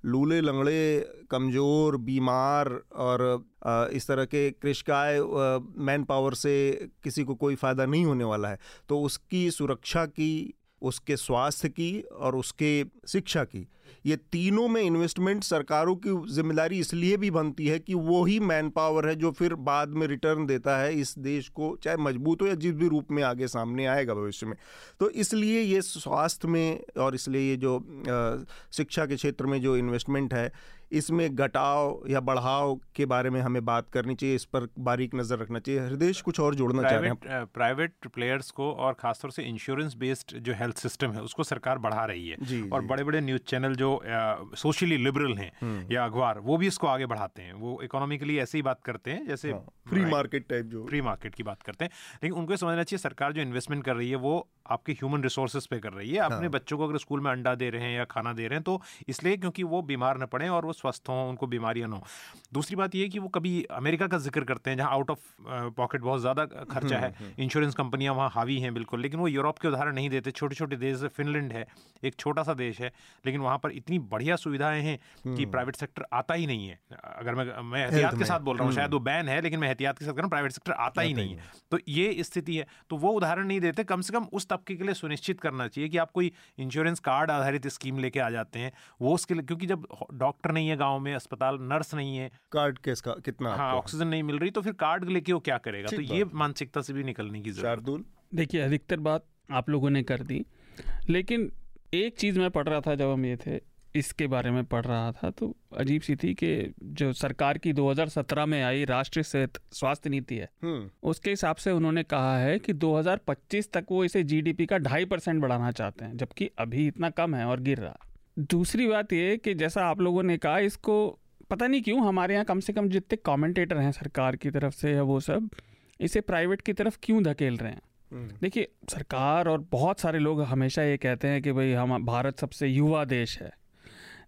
लूले लंगड़े, कमज़ोर, बीमार और इस तरह के कृषकाय मैन पावर से किसी को कोई फ़ायदा नहीं होने वाला है। तो उसकी सुरक्षा की, उसके स्वास्थ्य की और उसके शिक्षा की, ये तीनों में इन्वेस्टमेंट सरकारों की जिम्मेदारी इसलिए भी बनती है कि वो ही मैन पावर है जो फिर बाद में रिटर्न देता है इस देश को, चाहे मजबूत हो या जिस भी रूप में आगे सामने आएगा भविष्य में। तो इसलिए ये स्वास्थ्य में और इसलिए ये जो शिक्षा के क्षेत्र में जो इन्वेस्टमेंट है, इसमें घटाव या बढ़ाव के बारे में हमें बात करनी चाहिए, इस पर बारीक नज़र रखना चाहिए। हृदेश कुछ और जोड़ना चाह रहे हैं? प्राइवेट प्लेयर्स को और ख़ासतौर से इंश्योरेंस बेस्ड जो हेल्थ सिस्टम है उसको सरकार बढ़ा रही है, और बड़े बड़े न्यूज़ चैनल जो सोशली लिबरल हैं या अखबार, वो भी इसको आगे बढ़ाते हैं। वो इकोनॉमिकली ऐसे ही बात करते हैं जैसे फ्री मार्केट टाइप, जो फ्री मार्केट की बात करते हैं, लेकिन उनको समझना चाहिए सरकार जो इन्वेस्टमेंट कर रही है वो आपके ह्यूमन रिसोर्सेज पे कर रही है। अपने बच्चों को अगर स्कूल में अंडा दे रहे हैं या खाना दे रहे हैं तो इसलिए क्योंकि वो बीमार न पड़ें और वो स्वस्थ हों, उनको बीमारियां न हों। दूसरी बात ये कि वो कभी अमेरिका का जिक्र करते हैं जहां आउट ऑफ पॉकेट बहुत ज़्यादा खर्चा है, इंश्योरेंस कंपनियां वहां हावी हैं बिल्कुल, लेकिन वो यूरोप के उदाहरण नहीं देते। छोटे छोटे देश, फिनलैंड है, एक छोटा सा देश है, लेकिन वहाँ पर इतनी बढ़िया सुविधाएं हैं कि प्राइवेट सेक्टर आता ही नहीं है। अगर मैं एहतियात के साथ बोल रहा हूँ, शायद वो बैन है, लेकिन मैं एहतियात के साथ कह रहा हूँ, प्राइवेट सेक्टर आता ही नहीं है, तो ये स्थिति है। तो वो उदाहरण नहीं देते, कम से कम उस आपके लिए सुनिश्चित करना चाहिए कि आप कोई इंश्योरेंस कार्ड आधारित स्कीम लेके आ जाते हैं वो उसके लिए, क्योंकि जब डॉक्टर नहीं है गांव में, अस्पताल, नर्स नहीं है, कार्ड केस का कितना, हाँ, ऑक्सीजन नहीं मिल रही तो फिर कार्ड लेके वो क्या करेगा। तो ये मानसिकता से भी निकलने की जरूरत। देखिए अधिकतर बात आप लोगों ने कर दी, लेकिन एक चीज़ मैं पढ़ रहा था जब हम ये थे इसके बारे में पढ़ रहा था तो अजीब सी थी कि जो सरकार की 2017 में आई राष्ट्रीय स्वास्थ्य नीति है उसके हिसाब से उन्होंने कहा है कि 2025 तक वो इसे जीडीपी का 2.5% बढ़ाना चाहते हैं, जबकि अभी इतना कम है और गिर रहा। दूसरी बात ये कि जैसा आप लोगों ने कहा, इसको पता नहीं क्यों हमारे यहाँ कम से कम जितने कॉमेंटेटर हैं सरकार की तरफ से या वो सब इसे प्राइवेट की तरफ क्यों धकेल रहे हैं। देखिए सरकार और बहुत सारे लोग हमेशा ये कहते हैं कि भाई हम भारत सबसे युवा देश है,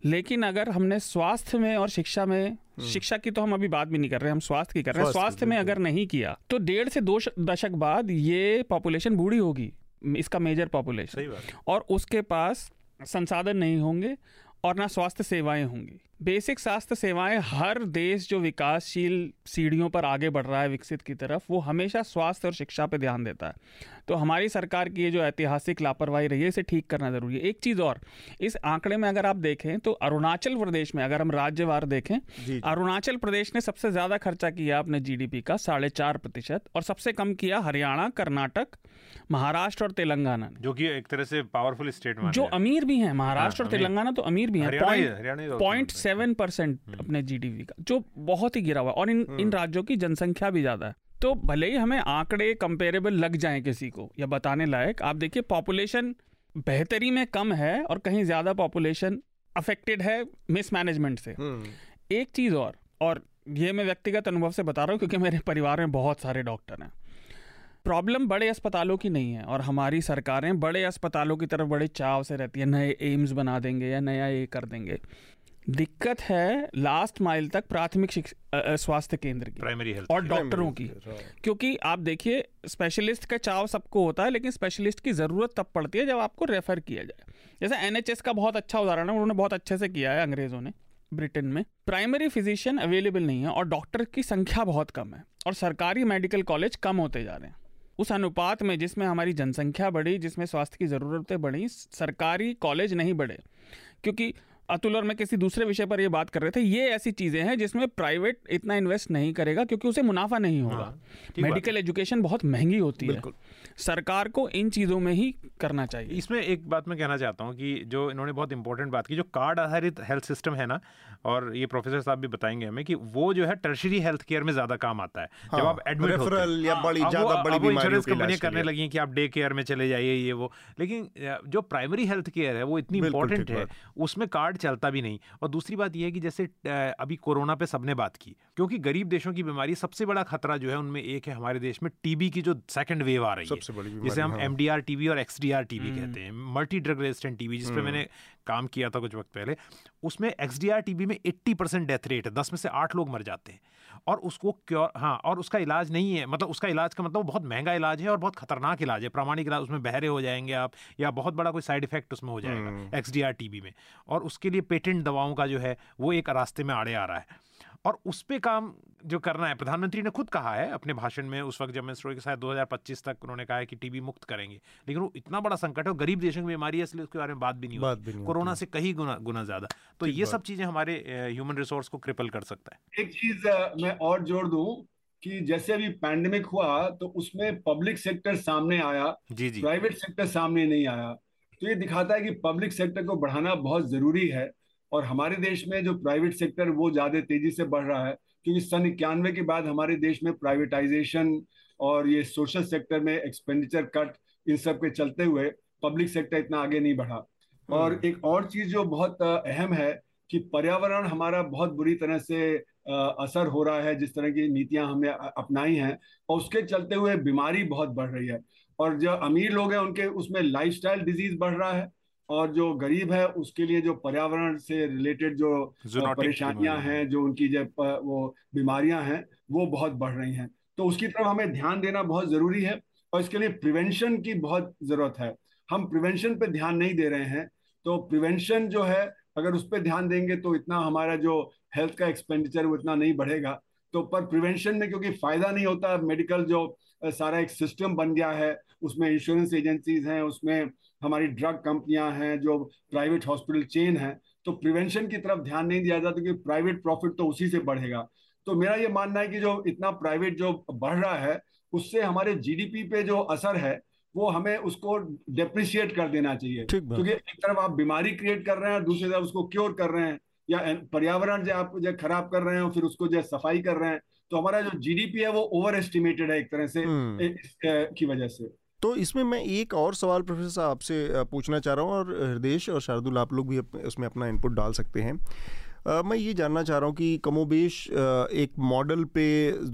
लेकिन अगर हमने स्वास्थ्य में और शिक्षा में, शिक्षा की तो हम अभी बात भी नहीं कर रहे, हम स्वास्थ्य की कर रहे हैं, स्वास्थ्य में अगर नहीं किया तो 1.5 से 2 दशक बाद ये पॉपुलेशन बूढ़ी होगी, इसका मेजर पॉपुलेशन, और उसके पास संसाधन नहीं होंगे और ना स्वास्थ्य सेवाएं होंगी। बेसिक स्वास्थ्य सेवाएं, हर देश जो विकासशील सीढ़ियों पर आगे बढ़ रहा है विकसित की तरफ, वो हमेशा स्वास्थ्य और शिक्षा पे ध्यान देता है। तो हमारी सरकार की ये जो ऐतिहासिक लापरवाही रही है इसे ठीक करना ज़रूरी है। एक चीज़ और, इस आंकड़े में अगर आप देखें तो अरुणाचल प्रदेश में, अगर हम राज्यवार देखें, अरुणाचल प्रदेश ने सबसे ज़्यादा खर्चा किया अपने GDP का 4.5%, और सबसे कम किया हरियाणा, कर्नाटक, महाराष्ट्र और तेलंगाना, जो कि एक तरह से पावरफुल स्टेट जो अमीर भी हैं। महाराष्ट्र और तेलंगाना तो अमीर भी हैं, 0.7% अपने GDP का, जो बहुत ही गिरा हुआ, और इन राज्यों की जनसंख्या भी ज़्यादा है। तो भले ही हमें आंकड़े कंपेरेबल लग जाएं किसी को या बताने लायक, आप देखिए पॉपुलेशन बेहतरी में कम है और कहीं ज़्यादा पॉपुलेशन अफेक्टेड है मिसमैनेजमेंट से। एक चीज़ और ये मैं व्यक्तिगत अनुभव से बता रहा हूँ क्योंकि मेरे परिवार में बहुत सारे डॉक्टर हैं। प्रॉब्लम बड़े अस्पतालों की नहीं है, और हमारी सरकारें बड़े अस्पतालों की तरफ बड़े चाव से रहती हैं, नए एम्स बना देंगे या नया ये कर देंगे। दिक्कत है लास्ट माइल तक प्राथमिक स्वास्थ्य केंद्र की, प्राइमरी हेल्थ और डॉक्टरों की, क्योंकि आप देखिए स्पेशलिस्ट का चाव सबको होता है, लेकिन स्पेशलिस्ट की ज़रूरत तब पड़ती है जब आपको रेफ़र किया जाए। जैसे NHS का बहुत अच्छा उदाहरण है, उन्होंने बहुत अच्छे से किया है अंग्रेज़ों ने ब्रिटेन में। प्राइमरी फिजिशियन अवेलेबल नहीं है और डॉक्टर की संख्या बहुत कम है, और सरकारी मेडिकल कॉलेज कम होते जा रहे हैं। उस अनुपात में जिसमें हमारी जनसंख्या बढ़ी, जिसमें स्वास्थ्य की ज़रूरतें बढ़ी, सरकारी कॉलेज नहीं बढ़े। क्योंकि अतुल और मैं किसी दूसरे विषय पर ये बात कर रहे थे, ये ऐसी चीज़ें हैं जिसमें प्राइवेट इतना इन्वेस्ट नहीं करेगा क्योंकि उसे मुनाफा नहीं होगा। मेडिकल एजुकेशन बहुत महंगी होती है, सरकार को इन चीज़ों में ही करना चाहिए। इसमें एक बात मैं कहना चाहता हूँ कि जो इन्होंने बहुत इंपॉर्टेंट बात की, जो कार्ड आधारित हेल्थ सिस्टम है ना, और ये प्रोफेसर साहब भी बताएंगे हमें कि वो जो है टर्शियरी हेल्थ केयर में ज़्यादा काम आता है। जब आप एडमिट होते हैं, इंश्योरेंस कंपनियाँ करने लगी हैं कि आप डे केयर में चले जाइए ये वो, लेकिन जो प्राइमरी हेल्थ केयर है वो इतनी इंपॉर्टेंट है, उसमें कार्ड चलता भी नहीं। और दूसरी बात यह है कि जैसे अभी कोरोना पे सबने बात की, क्योंकि गरीब देशों की बीमारी सबसे बड़ा खतरा जो है उनमें एक है हमारे देश में टीबी की जो सेकंड वेव आ रही है, जिसे हम MDR टीबी और XDR टीबी कहते हैं, मल्टी ड्रग रेजिस्टेंट टीबी, जिस पे मैंने काम किया था कुछ वक्त पहले। उसमें XDR टीबी में 80% डेथ रेट है, 10 में से 8 लोग मर जाते हैं, और उसको क्योर, हाँ, और उसका इलाज नहीं है, मतलब उसका इलाज का मतलब बहुत महंगा इलाज है और बहुत खतरनाक इलाज है, प्रामाणिक इलाज, उसमें बहरे हो जाएंगे आप या बहुत बड़ा कोई साइड इफेक्ट उसमें हो जाएगा XDR टीबी में। और उसके लिए पेटेंट दवाओं का जो है वो एक रास्ते में आड़े आ रहा है, और उस पे काम जो करना है, प्रधानमंत्री ने खुद कहा है अपने भाषण में उस वक्त जब मैं स्टोरी के साथ 2025 तक उन्होंने कहा है कि टीबी मुक्त करेंगे, लेकिन वो इतना बड़ा संकट है, गरीब देशों की बीमारी है, इसलिए उसके बारे में बात भी नहीं होती, कोरोना से कहीं गुना ज्यादा। तो ये सब चीजें हमारे ह्यूमन रिसोर्स को क्रिपल कर सकता है। एक चीज मैं और जोड़ दूं कि जैसे अभी पैंडेमिक हुआ तो उसमें पब्लिक सेक्टर सामने आया, प्राइवेट सेक्टर सामने नहीं आया, तो ये दिखाता है कि पब्लिक सेक्टर को बढ़ाना बहुत जरूरी है। और हमारे देश में जो प्राइवेट सेक्टर वो ज्यादा तेजी से बढ़ रहा है, क्योंकि सन 91 के बाद हमारे देश में प्राइवेटाइजेशन और ये सोशल सेक्टर में एक्सपेंडिचर कट, इन सब के चलते हुए पब्लिक सेक्टर इतना आगे नहीं बढ़ा। और एक और चीज जो बहुत अहम है कि पर्यावरण हमारा बहुत बुरी तरह से असर हो रहा है, जिस तरह की नीतियां हमने अपनाई हैं, और उसके चलते हुए बीमारी बहुत बढ़ रही है। और जो अमीर लोग हैं उनके उसमें लाइफस्टाइल डिजीज बढ़ रहा है, और जो गरीब है उसके लिए जो पर्यावरण से रिलेटेड जो परेशानियां हैं, जो उनकी जो वो बीमारियां हैं वो बहुत बढ़ रही हैं। तो उसकी तरफ हमें ध्यान देना बहुत ज़रूरी है, और इसके लिए प्रिवेंशन की बहुत ज़रूरत है। हम प्रिवेंशन पे ध्यान नहीं दे रहे हैं, तो प्रिवेंशन जो है अगर उस पर ध्यान देंगे तो इतना हमारा जो हेल्थ का एक्सपेंडिचर वो इतना नहीं बढ़ेगा। तो पर प्रिवेंशन में क्योंकि फ़ायदा नहीं होता, मेडिकल जो सारा एक सिस्टम बन गया है उसमें इंश्योरेंस एजेंसीज हैं, उसमें हमारी ड्रग कंपनियां हैं, जो प्राइवेट हॉस्पिटल चेन है, तो प्रिवेंशन की तरफ ध्यान नहीं दिया जाता क्योंकि प्राइवेट प्रॉफिट तो उसी से बढ़ेगा। तो मेरा ये मानना है कि जो इतना प्राइवेट जो बढ़ रहा है उससे हमारे जीडीपी पे जो असर है वो हमें उसको डेप्रिशिएट कर देना चाहिए, क्योंकि एक तरफ आप बीमारी क्रिएट कर रहे हैं और दूसरी तरफ उसको क्योर कर रहे हैं, या पर्यावरण जो आप जो खराब कर रहे हैं फिर उसको जो सफाई कर रहे हैं, तो हमारा जो जीडीपी है वो ओवर एस्टिमेटेड है एक तरह से की वजह से। तो इसमें मैं एक और सवाल प्रोफेसर साहब आपसे पूछना चाह रहा हूँ, और हृदेश और शार्दुल आप लोग भी उसमें अपना इनपुट डाल सकते हैं। मैं ये जानना चाह रहा हूँ कि कमोबेश एक मॉडल पे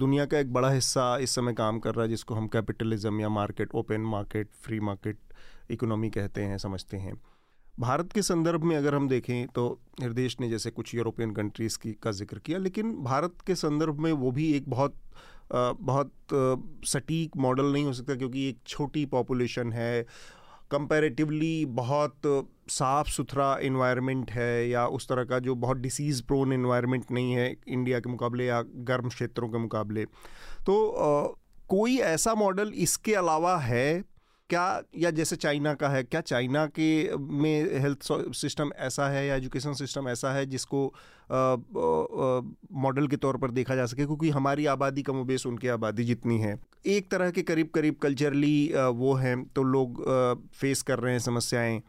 दुनिया का एक बड़ा हिस्सा इस समय काम कर रहा है जिसको हम कैपिटलिज्म या market, open market, free market economy कहते हैं, समझते हैं। भारत के संदर्भ में अगर हम देखें तो हृदेश ने जैसे कुछ यूरोपियन कंट्रीज़ की का जिक्र किया, लेकिन भारत के संदर्भ में वो भी एक बहुत सटीक मॉडल नहीं हो सकता क्योंकि एक छोटी पॉपुलेशन है, कंपैरेटिवली बहुत साफ़ सुथरा इन्वायरमेंट है, या उस तरह का जो बहुत डिसीज़ प्रोन इन्वायरमेंट नहीं है इंडिया के मुकाबले या गर्म क्षेत्रों के मुकाबले। तो कोई ऐसा मॉडल इसके अलावा है क्या, या जैसे चाइना का है, क्या चाइना के में हेल्थ सिस्टम ऐसा है या एजुकेशन सिस्टम ऐसा है जिसको मॉडल के तौर पर देखा जा सके, क्योंकि हमारी आबादी कमोबेश उनकी आबादी जितनी है, एक तरह के करीब करीब कल्चरली वो हैं, तो लोग फेस कर रहे हैं समस्याएं।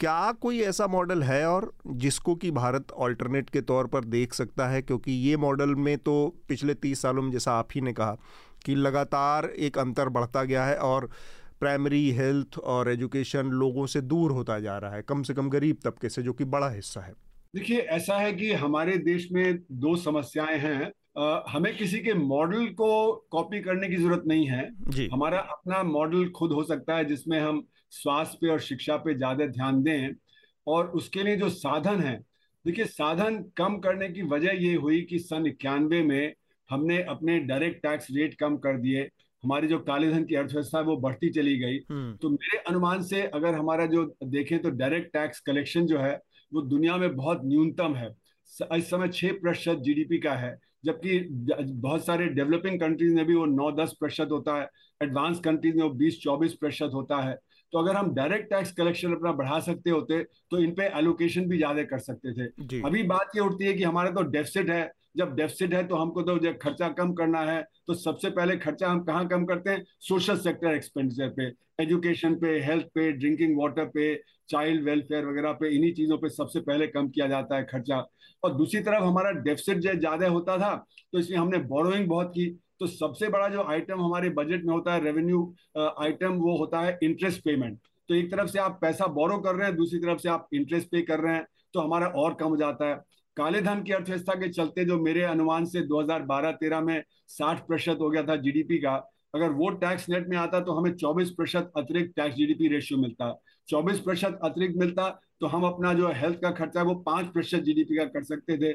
क्या कोई ऐसा मॉडल है और जिसको कि भारत अल्टरनेट के तौर पर देख सकता है, क्योंकि ये मॉडल में तो पिछले 30 सालों में जैसा आप ही ने कहा कि लगातार एक अंतर बढ़ता गया है और प्राइमरी हेल्थ और एजुकेशन लोगों से दूर होता जा रहा है, कम से कम गरीब तबके से, जो कि बड़ा हिस्सा है। देखिए ऐसा है कि हमारे देश में दो समस्याएं हैं। हमें किसी के मॉडल को कॉपी करने की जरूरत नहीं है, हमारा अपना मॉडल खुद हो सकता है जिसमें हम स्वास्थ्य पे और शिक्षा पे ज्यादा ध्यान दें, और उसके लिए जो साधन है, देखिए साधन कम करने की वजह ये हुई कि सन 91 में हमने अपने डायरेक्ट टैक्स रेट कम कर दिए, हमारी जो कालेधन की अर्थव्यवस्था है वो बढ़ती चली गई। तो मेरे अनुमान से अगर हमारा जो देखें तो डायरेक्ट टैक्स कलेक्शन जो है वो दुनिया में बहुत न्यूनतम है, इस समय 6% जीडीपी का है, जबकि बहुत सारे डेवलपिंग कंट्रीज में भी वो 9-10% होता है, एडवांस कंट्रीज में वो 20-24% होता है। तो अगर हम डायरेक्ट टैक्स कलेक्शन अपना बढ़ा सकते होते तो इन पे एलोकेशन भी ज्यादा कर सकते थे। अभी बात ये उठती है कि हमारा तो डेफिसिट है, जब डेफिसिट है तो हमको तो जब खर्चा कम करना है तो सबसे पहले खर्चा हम कहाँ कम करते हैं, सोशल सेक्टर एक्सपेंडिचर पे, एजुकेशन पे, हेल्थ पे, ड्रिंकिंग वाटर पे, चाइल्ड वेलफेयर वगैरह पे, इन्हीं चीजों पे सबसे पहले कम किया जाता है खर्चा। और दूसरी तरफ हमारा डेफिसिट जो ज्यादा होता था तो इसलिए हमने बोरोइंग बहुत की। तो सबसे बड़ा जो आइटम हमारे बजट में होता है रेवेन्यू आइटम वो होता है इंटरेस्ट पेमेंट। तो एक तरफ से आप पैसा बोरो कर रहे हैं, दूसरी तरफ से आप इंटरेस्ट पे कर रहे हैं, तो हमारा और कम हो जाता है। काले धन की अर्थव्यवस्था के चलते जो मेरे अनुमान से 2012-13 में 60% हो गया था जीडीपी का, अगर वो टैक्स नेट में आता तो हमें 24% अतिरिक्त टैक्स जीडीपी रेशियो मिलता, 24% अतिरिक्त मिलता तो हम अपना जो हेल्थ का खर्चा वो 5% जीडीपी का कर सकते थे,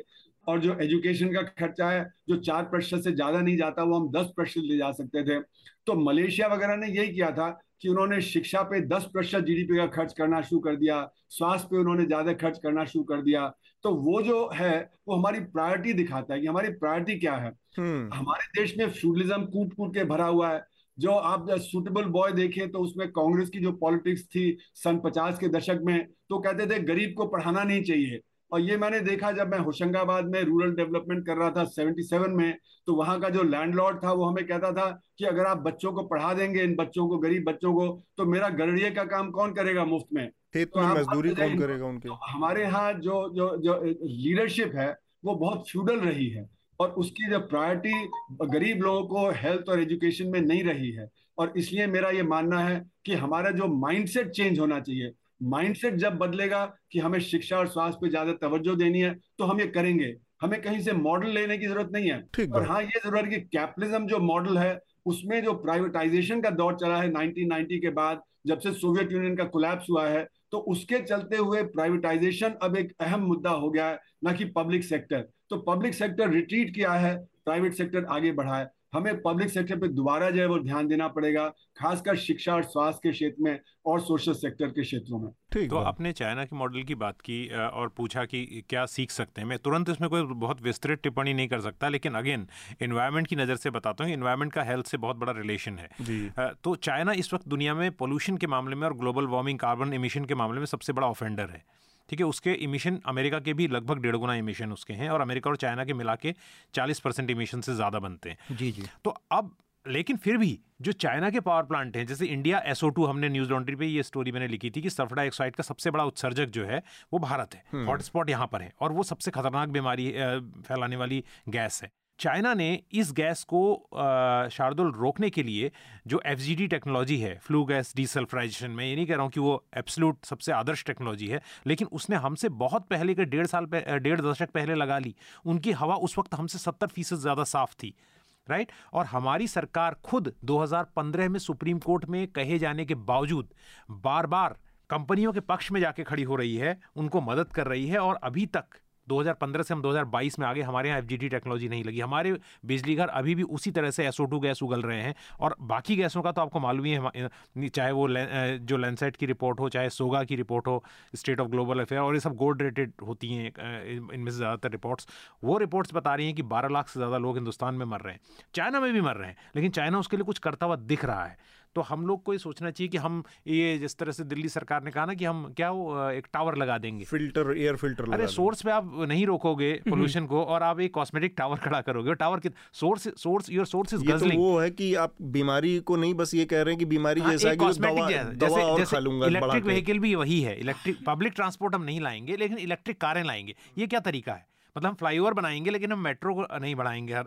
और जो एजुकेशन का खर्चा है जो 4% से ज्यादा नहीं जाता वो हम 10% ले जा सकते थे। तो मलेशिया वगैरह ने यही किया था कि उन्होंने शिक्षा पे 10% जीडीपी का खर्च करना शुरू कर दिया, स्वास्थ्य पे उन्होंने ज्यादा खर्च करना शुरू कर दिया। तो वो जो है वो हमारी प्रायोरिटी दिखाता है कि हमारी प्रायोरिटी क्या है। हमारे देश में फ्यूडलिज्म कूट कूट के भरा हुआ है। जो आप सूटेबल बॉय देखें तो उसमें कांग्रेस की जो पॉलिटिक्स थी सन 50 के दशक में, तो कहते थे गरीब को पढ़ाना नहीं चाहिए, और ये मैंने देखा जब मैं होशंगाबाद में रूरल डेवलपमेंट कर रहा था 77 में, तो वहाँ का जो लैंडलॉर्ड था वो हमें कहता था कि अगर आप बच्चों को पढ़ा देंगे, इन बच्चों को, गरीब बच्चों को, तो मेरा गड़रिए का काम कौन करेगा मुफ्त में, खेत में मजदूरी कौन करेगा उनके। तो हमारे यहाँ जो जो जो लीडरशिप है वो बहुत फ्यूडल रही है, और उसकी जो प्रायोरिटी गरीब लोगों को हेल्थ और एजुकेशन में नहीं रही है। और इसलिए मेरा ये मानना है कि हमारा जो माइंडसेट चेंज होना चाहिए। माइंडसेट जब बदलेगा कि हमें शिक्षा और स्वास्थ्य पे ज्यादा तवज्जो देनी है तो हम ये करेंगे, हमें कहीं से मॉडल लेने की जरूरत नहीं है। और हाँ, ये जरूरत है कि कैपिटलिज्म जो मॉडल है उसमें जो प्राइवेटाइजेशन का दौर चला है 1990 के बाद, जब से सोवियत यूनियन का कोलैप्स हुआ है, तो उसके चलते हुए प्राइवेटाइजेशन अब एक अहम मुद्दा हो गया है, ना कि पब्लिक सेक्टर। तो पब्लिक सेक्टर रिट्रीट किया है, प्राइवेट सेक्टर आगे बढ़ा है। हमें पब्लिक सेक्टर पे दोबारा जो है वो ध्यान देना पड़ेगा, खासकर शिक्षा और स्वास्थ्य के क्षेत्र में और सोशल सेक्टर के क्षेत्रों में। ठीक, तो आपने चाइना के मॉडल की बात की और पूछा कि क्या सीख सकते हैं। मैं तुरंत इसमें कोई बहुत विस्तृत टिप्पणी नहीं कर सकता, लेकिन अगेन एनवायरमेंट की नज़र से बताता हूँ, एनवायरमेंट का हेल्थ से बहुत बड़ा रिलेशन है। तो चाइना इस वक्त दुनिया में पोल्यूशन के मामले में और ग्लोबल वार्मिंग कार्बन इमिशन के मामले में सबसे बड़ा ऑफेंडर है। ठीक है, उसके इमिशन अमेरिका के भी लगभग 1.5 गुना इमिशन उसके हैं, और अमेरिका और चाइना के मिला के 40% इमिशन से ज़्यादा बनते हैं। जी जी, तो अब लेकिन फिर भी जो चाइना के पावर प्लांट हैं, जैसे इंडिया SO2, हमने न्यूज़ लॉन्ड्री पे ये स्टोरी मैंने लिखी थी कि सल्फर डाइऑक्साइड का सबसे बड़ा उत्सर्जक जो है वो भारत है, हॉटस्पॉट यहाँ पर है, और वो सबसे खतरनाक बीमारी फैलाने वाली गैस है। चाइना ने इस गैस को शार्दुल रोकने के लिए जो FGD टेक्नोलॉजी है, फ्लू गैस डीसल्फराइजेशन, मैं ये नहीं कह रहा हूँ कि वो एब्सोल्यूट सबसे आदर्श टेक्नोलॉजी है, लेकिन उसने हमसे बहुत पहले के 1.5 दशक पहले लगा ली। उनकी हवा उस वक्त हमसे 70% ज़्यादा साफ थी, राइट। और हमारी सरकार खुद 2015 में सुप्रीम कोर्ट में कहे जाने के बावजूद बार बार कंपनियों के पक्ष में जाके खड़ी हो रही है, उनको मदद कर रही है, और अभी तक 2015 से हम 2022 में आ गए, हमारे यहाँ FGD टेक्नोलॉजी नहीं लगी। हमारे बिजली घर अभी भी उसी तरह से SO2 गैस उगल रहे हैं, और बाकी गैसों का तो आपको मालूम ही है, चाहे वो जो लैंडसेट की रिपोर्ट हो, चाहे सोगा की रिपोर्ट हो, स्टेट ऑफ ग्लोबल अफेयर, और ये सब गोल्ड रेटेड होती हैं, इनमें से ज़्यादातर रिपोर्ट्स, वो रिपोर्ट्स बता रही हैं कि 12 लाख से ज़्यादा लोग हिंदुस्तान में मर रहे हैं, चाइना में भी मर रहे हैं, लेकिन चाइना उसके लिए कुछ करता हुआ दिख रहा है। तो हम लोग को ये सोचना चाहिए कि हम ये जिस तरह से दिल्ली सरकार ने कहा ना कि हम क्या वो एक टावर लगा देंगे, फिल्टर, एयर फिल्टर लगा, अरे सोर्स पे आप नहीं रोकोगे पोल्यूशन को और आप एक कॉस्मेटिक टावर खड़ा करोगे। टावर के source your source is guzzling. वो है कि आप बीमारी को नहीं, बस ये कह रहे हैं कि बीमारी जैसा है कि दवा और खा लूंगा। इलेक्ट्रिक व्हीकल भी वही है, इलेक्ट्रिक पब्लिक ट्रांसपोर्ट हम नहीं लाएंगे लेकिन इलेक्ट्रिक कारें लाएंगे। ये क्या तरीका है? मतलब हम फ्लाईओवर बनाएंगे लेकिन हम मेट्रो को नहीं बढ़ाएंगे।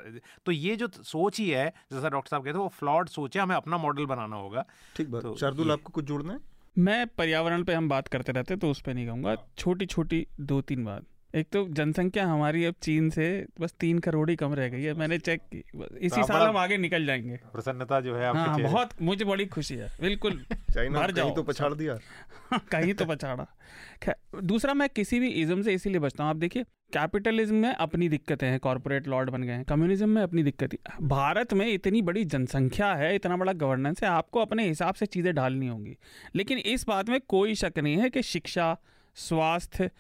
तो ये जो सोच ही है, जैसा डॉक्टर साहब कहते हैं, वो फ्लॉड सोच है, हमें अपना मॉडल बनाना होगा। ठीक बात। तो शार्दुल, आपको कुछ जोड़ना है? मैं पर्यावरण पे हम बात करते रहते तो उस पे नहीं कहूँगा, छोटी छोटी 2-3 बात। एक तो जनसंख्या हमारी अब चीन से बस 3 करोड़ ही कम रह गई है, मैंने चेक की, इसी साल हम आगे निकल जाएंगे। प्रसन्नता जो है आपके चेहरे, बहुत मुझे बड़ी खुशी है, बिल्कुल। चाइना कहीं तो पछाड़ दिया कहीं तो पछाड़ा। दूसरा, मैं किसी भी इज्म से इसीलिए बचता हूँ। आप देखिए, कैपिटलिज्म में अपनी दिक्कतें हैं, कॉर्पोरेट लॉर्ड बन गए हैं, कम्युनिज्म में अपनी दिक्कत है, भारत में इतनी बड़ी जनसंख्या है, इतना बड़ा गवर्नेंस है, आपको अपने हिसाब से चीज़ें ढालनी होंगी। लेकिन इस बात में कोई शक नहीं है कि शिक्षा, स्वास्थ्य,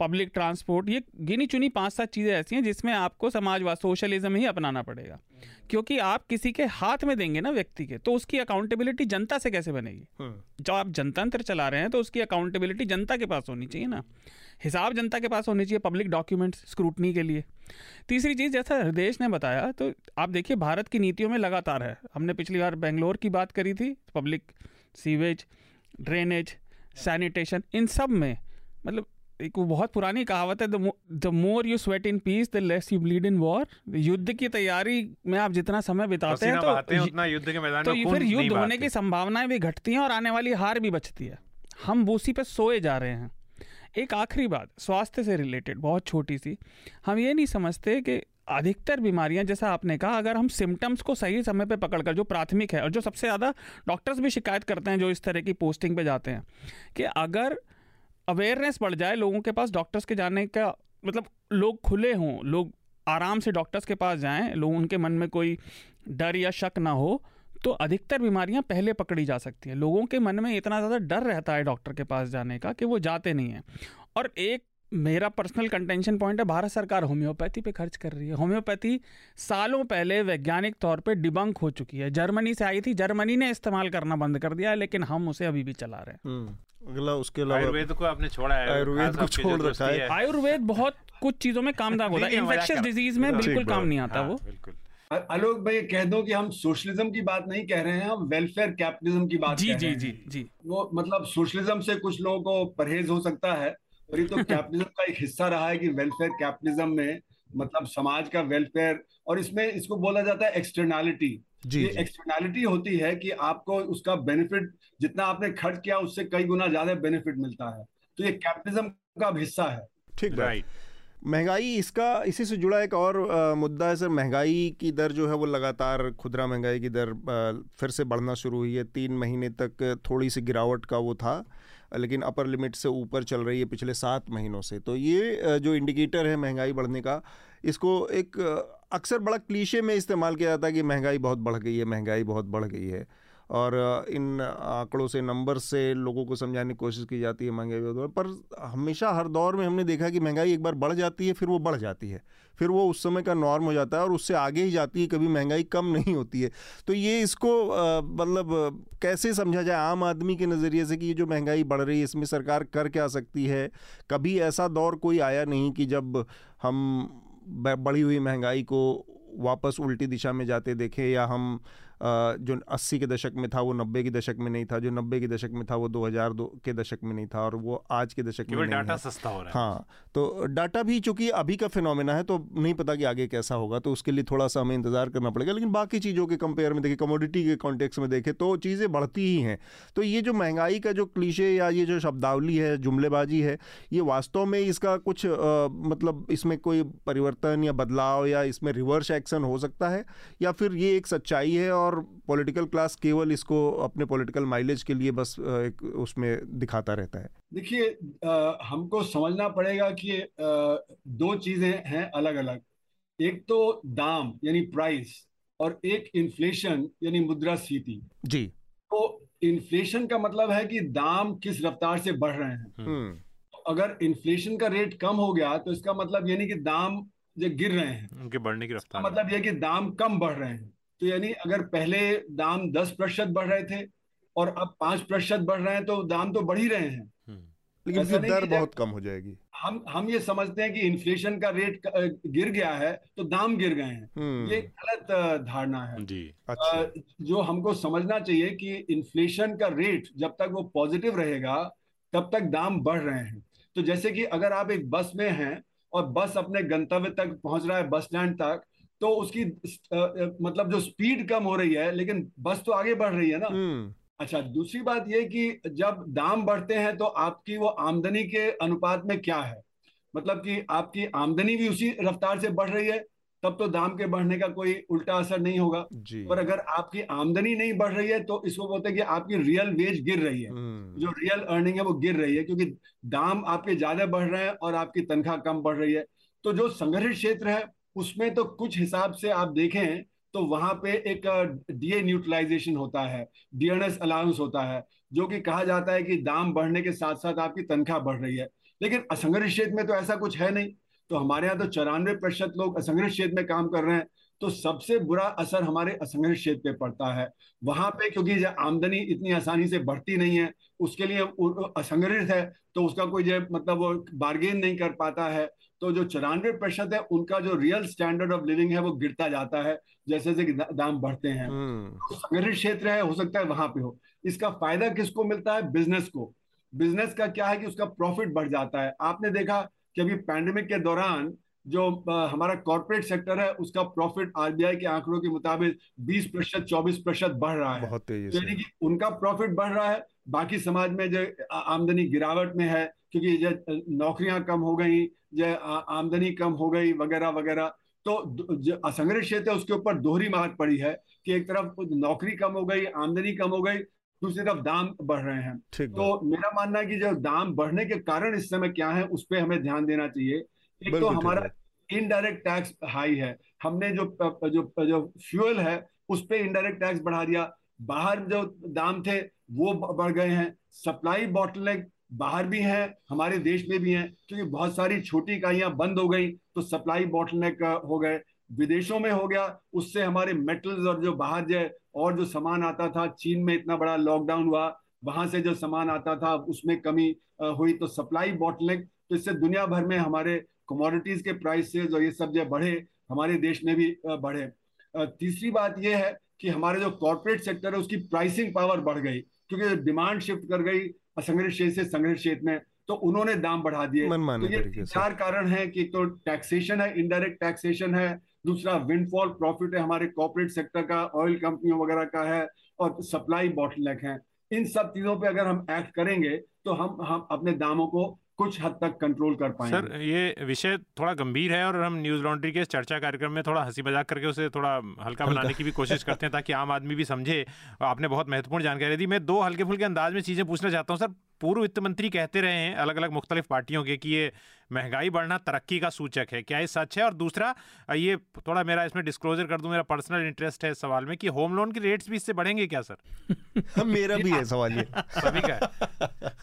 पब्लिक ट्रांसपोर्ट, ये गिनी चुनी 5-7 चीज़ें ऐसी हैं जिसमें आपको समाजवाद, सोशलिज्म ही अपनाना पड़ेगा, क्योंकि आप किसी के हाथ में देंगे ना व्यक्ति के, तो उसकी अकाउंटेबिलिटी जनता से कैसे बनेगी? जब आप जनतंत्र चला रहे हैं तो उसकी अकाउंटेबिलिटी जनता के पास होनी चाहिए ना, हिसाब जनता के पास होनी चाहिए, पब्लिक डॉक्यूमेंट्स स्क्रूटनी के लिए। तीसरी चीज़, जैसा हृदेश ने बताया, तो आप देखिए भारत की नीतियों में लगातार है। हमने पिछली बार बेंगलोर की बात करी थी, पब्लिक सीवेज, ड्रेनेज, सैनिटेशन, इन सब में, मतलब एक वो बहुत पुरानी कहावत है, the more you sweat in peace the less you bleed in war. युद्ध की तैयारी में आप जितना समय बिताते हैं तो उतना युद्ध के मैदान में, तो फिर युद्ध होने की संभावनाएं भी घटती हैं और आने वाली हार भी बचती है। हम उसी पे सोए जा रहे हैं। एक आखिरी बात, स्वास्थ्य से रिलेटेड बहुत छोटी सी, हम ये नहीं समझते कि अधिकतर बीमारियां, जैसा आपने कहा, अगर हम सिम्टम्स को सही समय पे पकड़कर, जो प्राथमिक है और जो सबसे ज़्यादा डॉक्टर्स भी शिकायत करते हैं जो इस तरह की पोस्टिंग पे जाते हैं, कि अगर अवेयरनेस बढ़ जाए लोगों के पास, डॉक्टर्स के जाने का मतलब, लोग खुले हों, लोग आराम से डॉक्टर्स के पास जाएं, लोग उनके मन में कोई डर या शक ना हो, तो अधिकतर बीमारियां पहले पकड़ी जा सकती हैं। लोगों के मन में इतना ज़्यादा डर रहता है डॉक्टर के पास जाने का कि वो जाते नहीं हैं। और एक मेरा पर्सनल कंटेंशन पॉइंट है, भारत सरकार होम्योपैथी पे खर्च कर रही है। होम्योपैथी सालों पहले वैज्ञानिक तौर पे डिबंक हो चुकी है, जर्मनी से आई थी, जर्मनी ने इस्तेमाल करना बंद कर दिया है, लेकिन हम उसे अभी भी चला रहे हैं। अगला, उसके अलावा आयुर्वेद को आपने छोड़ा है, आयुर्वेद को छोड़ रखा है। आयुर्वेद बहुत कुछ चीज़ों में कामदार होता है, इन्फेक्शियस डिजीज में बिल्कुल काम नहीं आता। वो आलोक भाई कह दो कि हम सोशलिज्म की बात नहीं कह रहे हैं, हम वेलफेयर कैपिटलिज्म की बात कह रहे हैं। जी, वो मतलब सोशलिज्म से कुछ लोगों को परहेज हो सकता है, और ये तो कैपिटलिज्म का एक हिस्सा रहा है कि वेलफेयर कैपिटलिज्म में मतलब समाज का वेलफेयर, और इसमें इसको बोला जाता है एक्सटर्नैलिटी। ये एक्सटर्नैलिटी होती है कि आपको उसका बेनिफिट जितना आपने खर्च किया उससे कई गुना ज्यादा बेनिफिट मिलता है, तो ये कैपिटलिज्म का हिस्सा है। ठीक है, महंगाई इसका इसी से जुड़ा एक और मुद्दा है सर। महंगाई की दर जो है वो लगातार, खुदरा महंगाई की दर फिर से बढ़ना शुरू हुई है। 3 महीने तक थोड़ी सी गिरावट का वो था, लेकिन अपर लिमिट से ऊपर चल रही है पिछले 7 महीनों से। तो ये जो इंडिकेटर है महंगाई बढ़ने का, इसको एक अक्सर बड़ा क्लीशे में इस्तेमाल किया जाता है कि महंगाई बहुत बढ़ गई है, महंगाई बहुत बढ़ गई है, और इन आंकड़ों से, नंबर से लोगों को समझाने की कोशिश की जाती है महंगाई। पर हमेशा हर दौर में हमने देखा कि महंगाई एक बार बढ़ जाती है, फिर वो बढ़ जाती है, फिर वो उस समय का नॉर्म हो जाता है और उससे आगे ही जाती है, कभी महंगाई कम नहीं होती है। तो ये इसको मतलब कैसे समझा जाए आम आदमी के नज़रिए से कि ये जो महंगाई बढ़ रही है इसमें सरकार कर क्या सकती है? कभी ऐसा दौर कोई आया नहीं कि जब हम बढ़ी हुई महंगाई को वापस उल्टी दिशा में जाते देखें, या हम जो 80 के दशक में था वो 90 के दशक में नहीं था, जो 90 के दशक में था वो 2002 के दशक में नहीं था, और वो आज के दशक में डाटा सस्ता हो रहा है। हाँ, तो डाटा भी चूंकि अभी का फिनोमेना है तो नहीं पता कि आगे कैसा होगा, तो उसके लिए थोड़ा सा हमें इंतजार करना पड़ेगा। लेकिन बाकी चीज़ों के कंपेयर में देखें, कमोडिटी के कॉन्टेक्स्ट में देखें, तो चीज़ें बढ़ती ही हैं। तो ये जो महंगाई का जो क्लीशे या ये जो शब्दावली है, जुमलेबाजी है, ये वास्तव में इसका कुछ मतलब इसमें कोई परिवर्तन या बदलाव या इसमें रिवर्स एक्शन हो सकता है, या फिर ये एक सच्चाई है और पॉलिटिकल क्लास केवल इसको अपने पॉलिटिकल माइलेज के लिए बस एक उसमें दिखाता रहता है? देखिए, हमको समझना पड़ेगा कि दो चीजें हैं अलग अलग, एक तो दाम यानी प्राइस और एक इन्फ्लेशन यानी मुद्रास्फीति। जी, तो इन्फ्लेशन का मतलब है कि दाम किस रफ्तार से बढ़ रहे हैं। अगर इन्फ्लेशन का रेट कम हो गया तो इसका मतलब यानी कि दाम जो गिर रहे हैं उनके बढ़ने की रफ्तार, मतलब यह कि दाम कम बढ़ रहे हैं। तो यानी अगर पहले दाम 10% बढ़ रहे थे और अब 5% बढ़ रहे हैं तो दाम तो बढ़ ही रहे हैं, लेकिन इसकी दर बहुत कम हो जाएगी। हम ये समझते हैं कि इन्फ्लेशन का रेट गिर गया है तो दाम गिर गए हैं, ये गलत धारणा है जी। अच्छा। जो हमको समझना चाहिए कि इन्फ्लेशन का रेट जब तक वो पॉजिटिव रहेगा तब तक दाम बढ़ रहे हैं। तो जैसे कि अगर आप एक बस में हैं और बस अपने गंतव्य तक पहुंच रहा है, बस स्टैंड तक, तो उसकी मतलब जो स्पीड कम हो रही है लेकिन बस तो आगे बढ़ रही है ना। अच्छा, दूसरी बात यह कि जब दाम बढ़ते हैं तो आपकी वो आमदनी के अनुपात में क्या है, मतलब कि आपकी आमदनी भी उसी रफ्तार से बढ़ रही है तब तो दाम के बढ़ने का कोई उल्टा असर नहीं होगा। पर अगर आपकी आमदनी नहीं बढ़ रही है तो इसको बोलते हैं कि आपकी रियल वेज गिर रही है, जो रियल अर्निंग है वो गिर रही है, क्योंकि दाम आपके ज्यादा बढ़ रहे हैं और आपकी तनख्वाह कम बढ़ रही है। तो जो संगठित क्षेत्र है उसमें तो कुछ हिसाब से आप देखें तो वहां पे एक डीए न्यूट्रलाइजेशन होता है, डीएनएस अलाउंस होता है, जो कि कहा जाता है कि दाम बढ़ने के साथ साथ आपकी तनख्वाह बढ़ रही है। लेकिन असंगठित क्षेत्र में तो ऐसा कुछ है नहीं, तो हमारे यहाँ तो 94% लोग असंगठित क्षेत्र में काम कर रहे हैं, तो सबसे बुरा असर हमारे असंगठित क्षेत्र पे पड़ता है। वहां पे क्योंकि आमदनी इतनी आसानी से बढ़ती नहीं है, उसके लिए असंगठित है तो उसका कोई जो मतलब वो बार्गेन नहीं कर पाता है, तो जो 94% है उनका जो रियल स्टैंडर्ड ऑफ लिविंग है वो गिरता जाता है जैसे जैसे दाम बढ़ते हैं। तो संगठित क्षेत्र है, हो सकता है वहां पे हो। इसका फायदा किसको मिलता है? बिजनेस को। बिजनेस का क्या है कि उसका प्रॉफिट बढ़ जाता है। आपने देखा कि अभी पैंडेमिक के दौरान जो हमारा कॉर्पोरेट सेक्टर है उसका प्रॉफिट आरबीआई के आंकड़ों के मुताबिक 20% 24% बढ़ रहा है, यानी कि उनका प्रॉफिट बढ़ रहा है। बाकी समाज में जो आमदनी गिरावट में है क्योंकि जो नौकरियां कम हो गई, जो आमदनी कम हो गई वगैरह वगैरह, तो असंगठित क्षेत्र है उसके ऊपर दोहरी मार पड़ी है कि एक तरफ नौकरी कम हो गई, आमदनी कम हो गई, दूसरी तरफ दाम बढ़ रहे हैं। तो मेरा मानना है कि जो दाम बढ़ने के कारण इस समय क्या है उस पर हमें ध्यान देना चाहिए। एक तो हमारा इनडायरेक्ट टैक्स हाई है, हमने जो जो जो फ्यूल है उस पर इनडायरेक्ट टैक्स बढ़ा दिया, बाहर जो दाम थे वो बढ़ गए हैं, सप्लाई बॉटलनेक बाहर भी हैं हमारे देश में भी हैं क्योंकि बहुत सारी छोटी इकाइयां बंद हो गई तो सप्लाई बॉटलनेक हो गए, विदेशों में हो गया, उससे हमारे मेटल्स और जो बाहर जो और जो सामान आता था, चीन में इतना बड़ा लॉकडाउन हुआ, वहां से जो सामान आता था उसमें कमी हुई, तो सप्लाई बॉटलनेक। तो इससे दुनिया भर में हमारे कमोडिटीज के प्राइसेस और ये सब जो बढ़े, हमारे देश में भी बढ़े। तीसरी बात ये है कि हमारे जो कॉर्पोरेट सेक्टर है उसकी प्राइसिंग पावर बढ़ गई क्योंकि डिमांड शिफ्ट कर गई असंगठित क्षेत्र से संगठित क्षेत्र में, तो उन्होंने दाम बढ़ा दिए। तो ये चार कारण है कि तो टैक्सेशन है, इनडायरेक्ट टैक्सेशन है, दूसरा विंडफॉल प्रॉफिट है हमारे कॉर्पोरेट सेक्टर का, ऑयल कंपनियों वगैरह का है, और सप्लाई बॉटलनेक है। इन सब चीजों पे अगर हम एक्ट करेंगे तो हम अपने दामों को कुछ हद तक कंट्रोल कर पाएंगे। सर, ये विषय थोड़ा गंभीर है और हम न्यूज़ लॉन्ड्री के चर्चा कार्यक्रम में थोड़ा हंसी मजाक करके उसे थोड़ा हल्का बनाने की भी कोशिश करते हैं ताकि आम आदमी भी समझे। आपने बहुत महत्वपूर्ण जानकारी दी। मैं दो हल्के फुल्के अंदाज में चीज़ें पूछना चाहता हूँ सर। पूर्व वित्त मंत्री कहते रहे हैं अलग अलग मुख्तलिफ पार्टियों के कि ये महंगाई बढ़ना तरक्की का सूचक है, क्या ये सच है? और दूसरा, ये थोड़ा मेरा इसमें डिस्क्लोजर कर दूं, मेरा पर्सनल इंटरेस्ट है इस सवाल में कि होम लोन के रेट्स भी इससे बढ़ेंगे क्या सर? मेरा भी है सवाल ये, सभी का।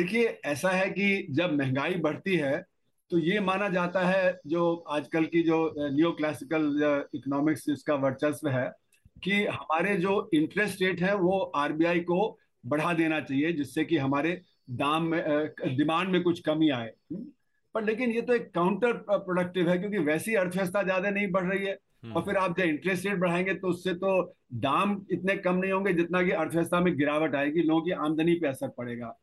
देखिए ऐसा है कि जब महंगाई बढ़ती है तो ये माना जाता है, जो आजकल की जो नियो क्लासिकल इकोनॉमिक्स इसका वर्चस्व है, कि हमारे जो इंटरेस्ट रेट है वो आरबीआई को बढ़ा देना चाहिए जिससे कि हमारे दाम में, डिमांड में कुछ कमी आए। पर लेकिन ये तो एक काउंटर प्रोडक्टिव है क्योंकि वैसी अर्थव्यवस्था ज्यादा नहीं बढ़ रही है और फिर आप जब इंटरेस्ट रेट बढ़ाएंगे तो उससे तो दाम इतने कम नहीं होंगे जितना कि अर्थव्यवस्था में गिरावट आएगी, लोगों की आमदनी पे असर पड़ेगा।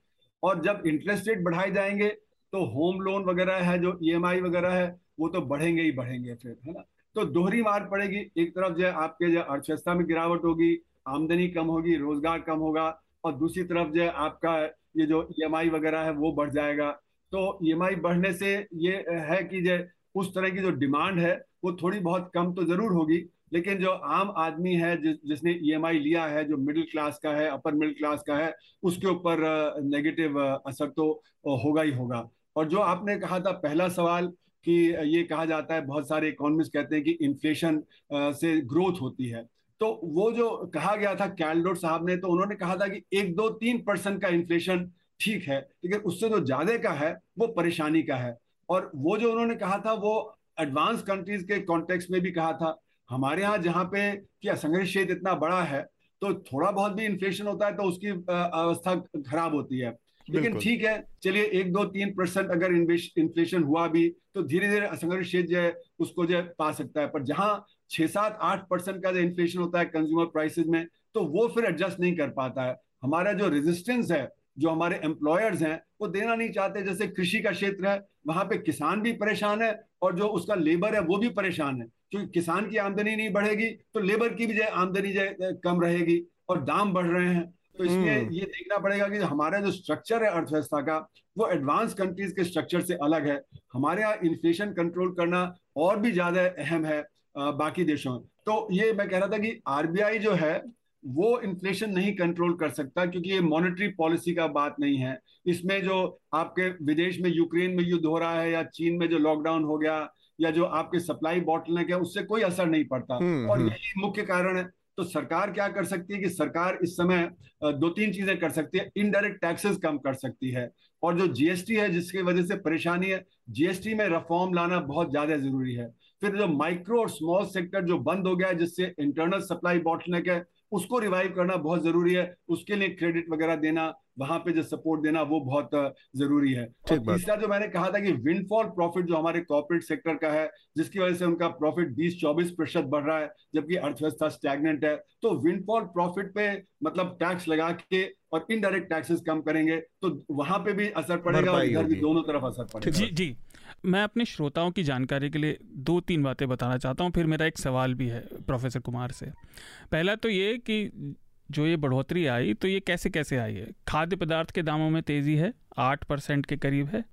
और जब इंटरेस्ट रेट बढ़ाए जाएंगे तो होम लोन वगैरह है, जो ईएमआई वगैरह है, वो तो बढ़ेंगे ही बढ़ेंगे फिर, है ना। तो दोहरी मार पड़ेगी, एक तरफ जो आपके जो अर्थव्यवस्था में गिरावट होगी, आमदनी कम होगी, रोजगार कम होगा, और दूसरी तरफ जो आपका ये जो ईएमआई वगैरह है वो बढ़ जाएगा। तो ईएमआई बढ़ने से ये है कि जो उस तरह की जो डिमांड है वो थोड़ी बहुत कम तो जरूर होगी, लेकिन जो आम आदमी है जिसने ईएमआई लिया है, जो मिडिल क्लास का है, अपर मिडिल क्लास का है, उसके ऊपर नेगेटिव असर तो होगा ही होगा। और जो आपने कहा था पहला सवाल कि ये कहा जाता है, बहुत सारे इकोनॉमिस्ट कहते हैं कि इन्फ्लेशन से ग्रोथ होती है, तो वो जो कहा गया था कैलडोर साहब ने, तो उन्होंने कहा था कि 1-2-3% का इन्फ्लेशन ठीक है, लेकिन उससे जो ज्यादा का है वो परेशानी का है। और वो जो उन्होंने कहा था वो एडवांस कंट्रीज के कॉन्टेक्स्ट में भी कहा था। हमारे यहाँ जहाँ पे कि असंगठित क्षेत्र इतना बड़ा है तो थोड़ा बहुत भी इन्फ्लेशन होता है तो उसकी अवस्था खराब होती है, लेकिन ठीक है, चलिए 1-2-3% अगर इन्फ्लेशन हुआ भी तो धीरे धीरे असंगठित क्षेत्र जो है उसको जो पा सकता है। पर जहाँ 6-8% का जो इन्फ्लेशन होता है कंज्यूमर प्राइसेस में, तो वो फिर एडजस्ट नहीं कर पाता है। हमारा जो रेजिस्टेंस है, जो हमारे एम्प्लॉयर्स हैं वो देना नहीं चाहते। जैसे कृषि का क्षेत्र है, वहां पे किसान भी परेशान है और जो उसका लेबर है वो भी परेशान है, क्योंकि किसान की आमदनी नहीं बढ़ेगी तो लेबर की भी जो आमदनी जो कम रहेगी और दाम बढ़ रहे हैं। तो इसलिए ये देखना पड़ेगा कि हमारा जो स्ट्रक्चर है अर्थव्यवस्था का वो एडवांस कंट्रीज के स्ट्रक्चर से अलग है। हमारे यहाँ इन्फ्लेशन कंट्रोल करना और भी ज्यादा अहम है बाकी देशों में। तो ये मैं कह रहा था कि आरबीआई जो है वो इन्फ्लेशन नहीं कंट्रोल कर सकता क्योंकि ये मॉनेटरी पॉलिसी का बात नहीं है। इसमें जो आपके विदेश में यूक्रेन में युद्ध हो रहा है या चीन में जो लॉकडाउन हो गया या जो आपके सप्लाई बॉटलनेक है उससे कोई असर नहीं पड़ता और यही मुख्य कारण है। तो सरकार क्या कर सकती है कि सरकार इस समय 2-3 चीजें कर सकती है। इनडायरेक्ट टैक्सेस कम कर सकती है और जो जीएसटी है जिसकी वजह से परेशानी है, जीएसटी में रिफॉर्म लाना बहुत ज्यादा जरूरी है। फिर जो माइक्रो और स्मॉल सेक्टर जो बंद हो गया है जिससे इंटरनल सप्लाई बॉटलनेक है उसको रिवाइव करना बहुत जरूरी है। उसके लिए क्रेडिट वगैरह देना, वहां पे जो सपोर्ट देना वो बहुत जरूरी है। और तीसरा जो मैंने कहा था कि विंडफॉल प्रॉफिट जो हमारे कॉर्पोरेट सेक्टर का है जिसकी वजह से उनका प्रॉफिट 20-24% बढ़ रहा है जबकि अर्थव्यवस्था स्टैग्नेंट है, तो विंडफॉल प्रॉफिट पे मतलब टैक्स लगा के और इनडायरेक्ट टैक्सेस कम करेंगे तो वहां पे भी असर पड़ेगा और इधर भी, दोनों तरफ असर पड़ेगा। जी, मैं अपने श्रोताओं की जानकारी के लिए 2-3 बातें बताना चाहता हूँ, फिर मेरा एक सवाल भी है प्रोफेसर कुमार से। पहला तो ये कि जो ये बढ़ोतरी आई तो ये कैसे कैसे आई है। खाद्य पदार्थ के दामों में तेजी है, 8% के करीब है।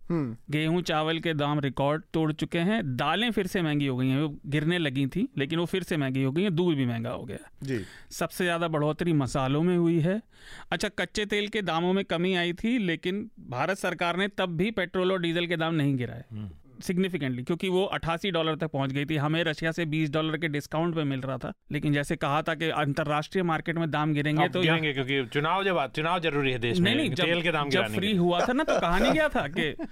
गेहूं चावल के दाम रिकॉर्ड तोड़ चुके हैं। दालें फिर से महंगी हो गई हैं, वो गिरने लगी थी लेकिन वो फिर से महंगी हो गई हैं। दूध भी महंगा हो गया जी। सबसे ज़्यादा बढ़ोतरी मसालों में हुई है। अच्छा, कच्चे तेल के दामों में कमी आई थी लेकिन भारत सरकार ने तब भी पेट्रोल और डीजल के दाम नहीं गिराए सिग्निफिकेंटली, क्योंकि वो $88 तक पहुंच गई थी। हमें रशिया से $20 के डिस्काउंट पे मिल रहा था, लेकिन जैसे कहा था कि अंतरराष्ट्रीय मार्केट में दाम गिरेंगे तो गिरेंगे क्योंकि चुनाव जरूरी है देश में। नहीं, तेल के दाम जब फ्री हुआ था ना तो कहा नहीं गया था कि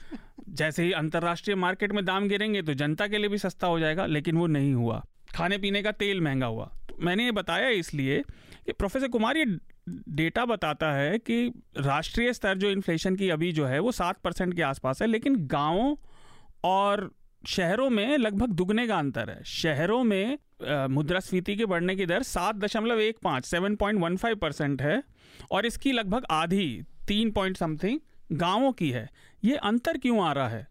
जैसे ही अंतरराष्ट्रीय मार्केट में दाम गिरेंगे तो जनता के लिए भी सस्ता हो जाएगा, लेकिन वो नहीं हुआ। खाने पीने का तेल महंगा हुआ। मैंने ये बताया इसलिए कि प्रोफेसर कुमार ये डेटा बताता है कि राष्ट्रीय स्तर जो इन्फ्लेशन की अभी जो है वो 7% के आसपास है, लेकिन गाँवों और शहरों में लगभग दुगने का अंतर है। शहरों में मुद्रास्फीति के बढ़ने की दर 7.15% है और इसकी लगभग आधी 3 पॉइंट समथिंग गांवों की है। ये अंतर क्यों आ रहा है?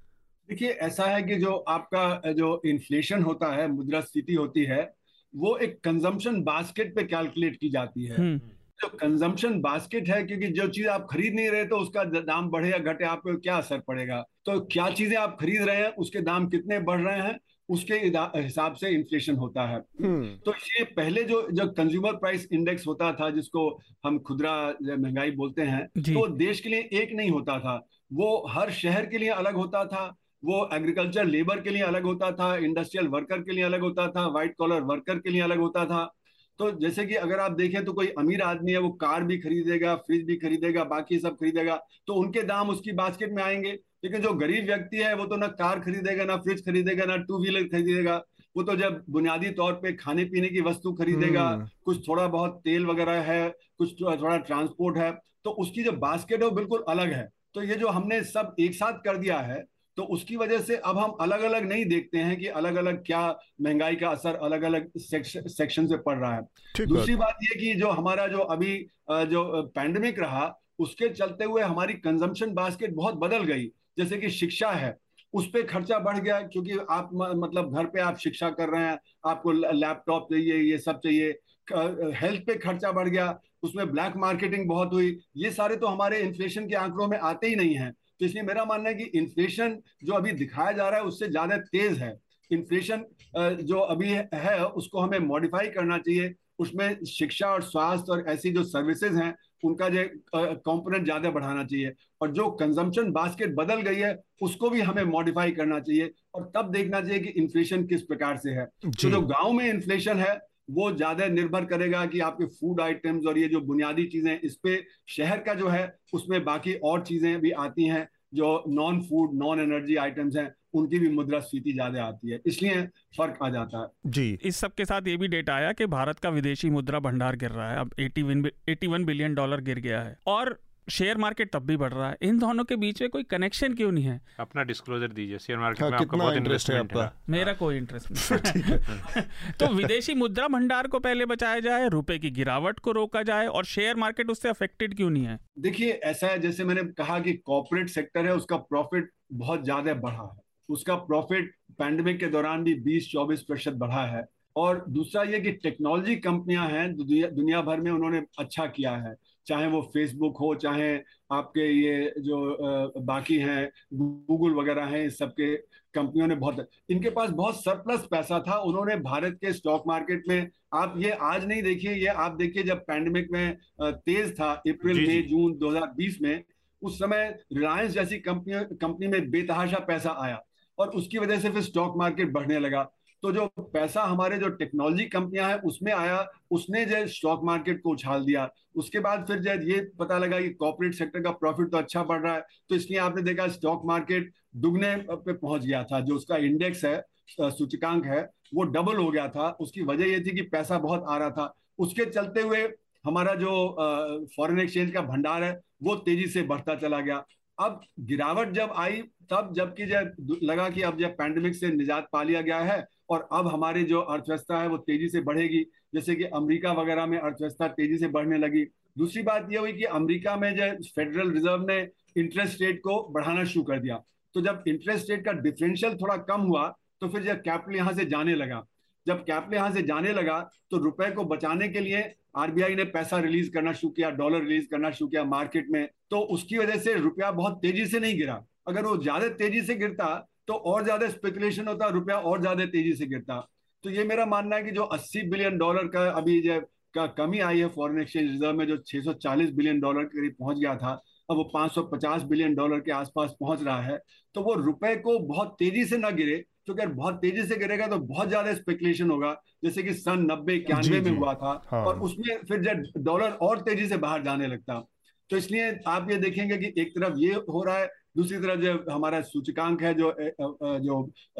देखिए ऐसा है कि जो आपका जो इन्फ्लेशन होता है, मुद्रास्फीति होती है, वो एक कंजम्पशन बास्केट पे कैलकुलेट की जाती है। जो कंजम्पशन बास्केट है, क्योंकि जो चीज आप खरीद नहीं रहे तो उसका दाम बढ़े या घटे आपको क्या असर पड़ेगा, तो क्या चीजें आप खरीद रहे हैं उसके दाम कितने बढ़ रहे हैं उसके हिसाब से इन्फ्लेशन होता है। तो ये पहले जो कंज्यूमर प्राइस इंडेक्स होता था जिसको हम खुदरा महंगाई बोलते हैं, तो देश के लिए एक नहीं होता था, वो हर शहर के लिए अलग होता था, वो एग्रीकल्चर लेबर के लिए अलग होता था, इंडस्ट्रियल वर्कर के लिए अलग होता था, व्हाइट कॉलर वर्कर के लिए अलग होता था। तो जैसे कि अगर आप देखें तो कोई अमीर आदमी है वो कार भी खरीदेगा, फ्रिज भी खरीदेगा, बाकी सब खरीदेगा, तो उनके दाम उसकी बास्केट में आएंगे। लेकिन जो गरीब व्यक्ति है वो तो ना कार खरीदेगा, ना फ्रिज खरीदेगा, ना टू व्हीलर खरीदेगा, वो तो जब बुनियादी तौर पे खाने पीने की वस्तु खरीदेगा, कुछ थोड़ा बहुत तेल वगैरह है, कुछ थोड़ा ट्रांसपोर्ट है, तो उसकी जो बास्केट है वो बिल्कुल अलग है। तो ये जो हमने सब एक साथ कर दिया है तो उसकी वजह से अब हम अलग अलग नहीं देखते हैं कि अलग अलग क्या महंगाई का असर अलग अलग सेक्शन से पड़ रहा है। दूसरी बात ये कि जो हमारा जो अभी जो पैंडेमिक रहा उसके चलते हुए हमारी कंजम्पशन बास्केट बहुत बदल गई। जैसे कि शिक्षा है, उस पर खर्चा बढ़ गया, क्योंकि आप मतलब घर पे आप शिक्षा कर रहे हैं, आपको लैपटॉप चाहिए, ये सब चाहिए। हेल्थ पे खर्चा बढ़ गया, उसमें ब्लैक मार्केटिंग बहुत हुई। ये सारे तो हमारे इन्फ्लेशन के आंकड़ों में आते ही नहीं हैं। तो इसलिए मेरा मानना है कि इन्फ्लेशन जो अभी दिखाया जा रहा है उससे ज्यादा तेज है। इन्फ्लेशन जो अभी है उसको हमें मॉडिफाई करना चाहिए, उसमें शिक्षा और स्वास्थ्य और ऐसी जो सर्विसेज हैं उनका जो कंपोनेंट ज्यादा बढ़ाना चाहिए, और जो कंजम्पशन बास्केट बदल गई है उसको भी हमें मॉडिफाई करना चाहिए, और तब देखना चाहिए कि इन्फ्लेशन किस प्रकार से है। तो जो गाँव में इन्फ्लेशन है वो ज्यादा निर्भर करेगा कि आपके फूड आइटम्स और ये जो बुनियादी चीजें, इस पे शहर का जो है उसमें बाकी और चीजें भी आती हैं जो non food non energy items हैं, उनकी भी मुद्रास्फीति ज्यादा आती है, इसलिए फर्क आ जाता है। जी, इस सब के साथ ये भी डेटा आया कि भारत का विदेशी मुद्रा भंडार गिर रहा है, अब 81 बिलियन डॉलर गिर गया है, और शेयर मार्केट तब भी बढ़ रहा है। इन दोनों के बीच में कोई कनेक्शन क्यों नहीं है? अपना डिस्क्लोजर दीजिए, शेयर मार्केट में आपका बहुत इंटरेस्ट है। मेरा कोई इंटरेस्ट नहीं। तो विदेशी मुद्रा भंडार को पहले बचाया जाए, रुपए की गिरावट को रोका जाए, और शेयर मार्केट उससे अफेक्टेड क्यों नहीं है? देखिए, ऐसा है जैसे मैंने कहा कि कॉर्पोरेट सेक्टर है, उसका प्रॉफिट बहुत ज्यादा बढ़ा है, उसका प्रॉफिट पैंडेमिक के दौरान भी 20-24% बढ़ा है। और दूसरा ये कि टेक्नोलॉजी कंपनियां हैं दुनिया भर में, उन्होंने अच्छा किया है, चाहे वो फेसबुक हो, चाहे आपके ये जो बाकी हैं गूगल वगैरह हैं, इस सब के कंपनियों ने बहुत, इनके पास बहुत सरप्लस पैसा था, उन्होंने भारत के स्टॉक मार्केट में, आप ये आज नहीं देखिए, ये आप देखिए जब पैंडेमिक में तेज था अप्रैल मई जून 2020 में, उस समय रिलायंस जैसी कंपनी में बेतहाशा पैसा आया और उसकी वजह से फिर स्टॉक मार्केट बढ़ने लगा। तो जो पैसा हमारे जो टेक्नोलॉजी कंपनियां हैं उसमें आया, उसने जो स्टॉक मार्केट को उछाल दिया। उसके बाद फिर जब ये पता लगा कि कॉर्पोरेट सेक्टर का प्रॉफिट तो अच्छा बढ़ रहा है, तो इसलिए आपने देखा स्टॉक मार्केट दुगने पे पहुंच गया था, जो उसका इंडेक्स है, सूचकांक है, वो डबल हो गया था। उसकी वजह ये थी कि पैसा बहुत आ रहा था, उसके चलते हुए हमारा जो फॉरेन एक्सचेंज का भंडार है वो तेजी से बढ़ता चला गया। अब गिरावट जब आई तब, जबकि जब लगा कि अब जब पैंडेमिक से निजात पा लिया गया है और अब हमारी जो अर्थव्यवस्था है वो तेजी से बढ़ेगी, जैसे कि अमेरिका वगैरह में अर्थव्यवस्था तेजी से बढ़ने लगी। दूसरी बात यह हुई कि अमेरिका में जो फेडरल रिजर्व ने इंटरेस्ट रेट को बढ़ाना शुरू कर दिया, तो जब इंटरेस्ट रेट का डिफरेंशियल थोड़ा कम हुआ तो फिर जब कैपिटल यहाँ से जाने लगा, तो रुपए को बचाने के लिए आरबीआई ने पैसा रिलीज करना शुरू किया, डॉलर रिलीज करना शुरू किया मार्केट में, तो उसकी वजह से रुपया बहुत तेजी से नहीं गिरा। अगर वो ज्यादा तेजी से गिरता तो और ज्यादा स्पेकुलेशन होता, रुपया और ज्यादा तेजी से गिरता। तो ये मेरा मानना है कि जो 80 बिलियन डॉलर का अभी का कमी आई है फॉरेन एक्सचेंज रिजर्व में, जो 640 बिलियन डॉलर के करीब पहुंच गया था, अब वो 550 बिलियन डॉलर के आसपास पहुंच रहा है, तो वो रुपए को बहुत तेजी से ना गिरे, क्योंकि अगर बहुत तेजी से गिरेगा तो बहुत ज्यादा स्पेकुलेशन होगा, जैसे कि सन 90-91 में हुआ था। हाँ। और उसमें फिर जब डॉलर और तेजी से बाहर जाने लगता, तो इसलिए आप ये देखेंगे कि एक तरफ ये हो रहा है, दूसरी तरफ जो हमारा सूचकांक है जो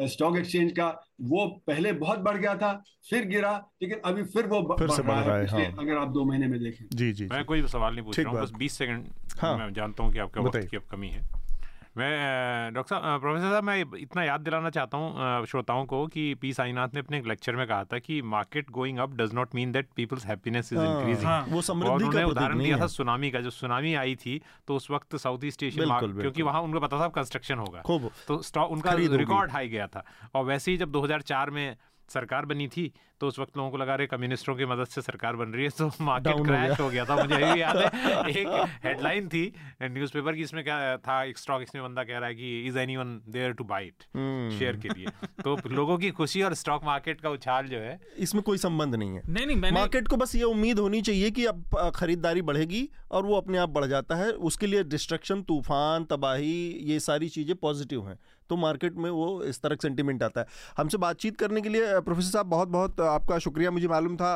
स्टॉक एक्सचेंज का, वो पहले बहुत बढ़ गया था, फिर गिरा, लेकिन अभी फिर वो बढ़ रहा है। हाँ। अगर आप 2 महीने में देखें। जी, मैं कोई सवाल नहीं पूछ रहा हूँ, बस 20 सेकंड। हाँ। मैं जानता हूँ कि आपका वक्त की अब कमी है। मैं डॉक्टर साहब, प्रोफेसर साहब, मैं इतना याद दिलाना चाहता हूँ श्रोताओं को कि पी साईनाथ ने अपने लेक्चर में कहा था कि market going up does not mean that peoples happiness is increasing. वो समृद्धि का उदाहरण दिया था सुनामी का, जो सुनामी आई थी तो उस वक्त साउथ ईस्ट एशिया, क्योंकि वहाँ उनको पता था कंस्ट्रक्शन होगा, तो स्टॉक उनका रिकॉर्ड हाई गया था। और वैसे ही जब 2004 में सरकार बनी थी तो उस वक्त लोगों को लगा रहे कम्युनिस्टों की मदद से सरकार बन रही है, तो मार्केट क्रैश हो गया था। मुझे यही याद है एक हेडलाइन थी न्यूज़पेपर की, इसमें क्या था, एक स्टॉक इसमें बंदा कह रहा है कि is any one there to buy it share के लिए। तो लोगों की खुशी और स्टॉक मार्केट का उछाल जो है इसमें कोई संबंध नहीं है। नहीं, मार्केट को बस ये उम्मीद होनी चाहिए कि अब खरीदारी बढ़ेगी और वो अपने आप बढ़ जाता है, उसके लिए डिस्ट्रक्शन, तूफान, तबाही, ये सारी चीज़ें पॉजिटिव हैं, तो मार्केट में वो इस तरह सेंटिमेंट आता है। हमसे बातचीत करने के लिए प्रोफेसर साहब बहुत बहुत आपका शुक्रिया। मुझे मालूम था,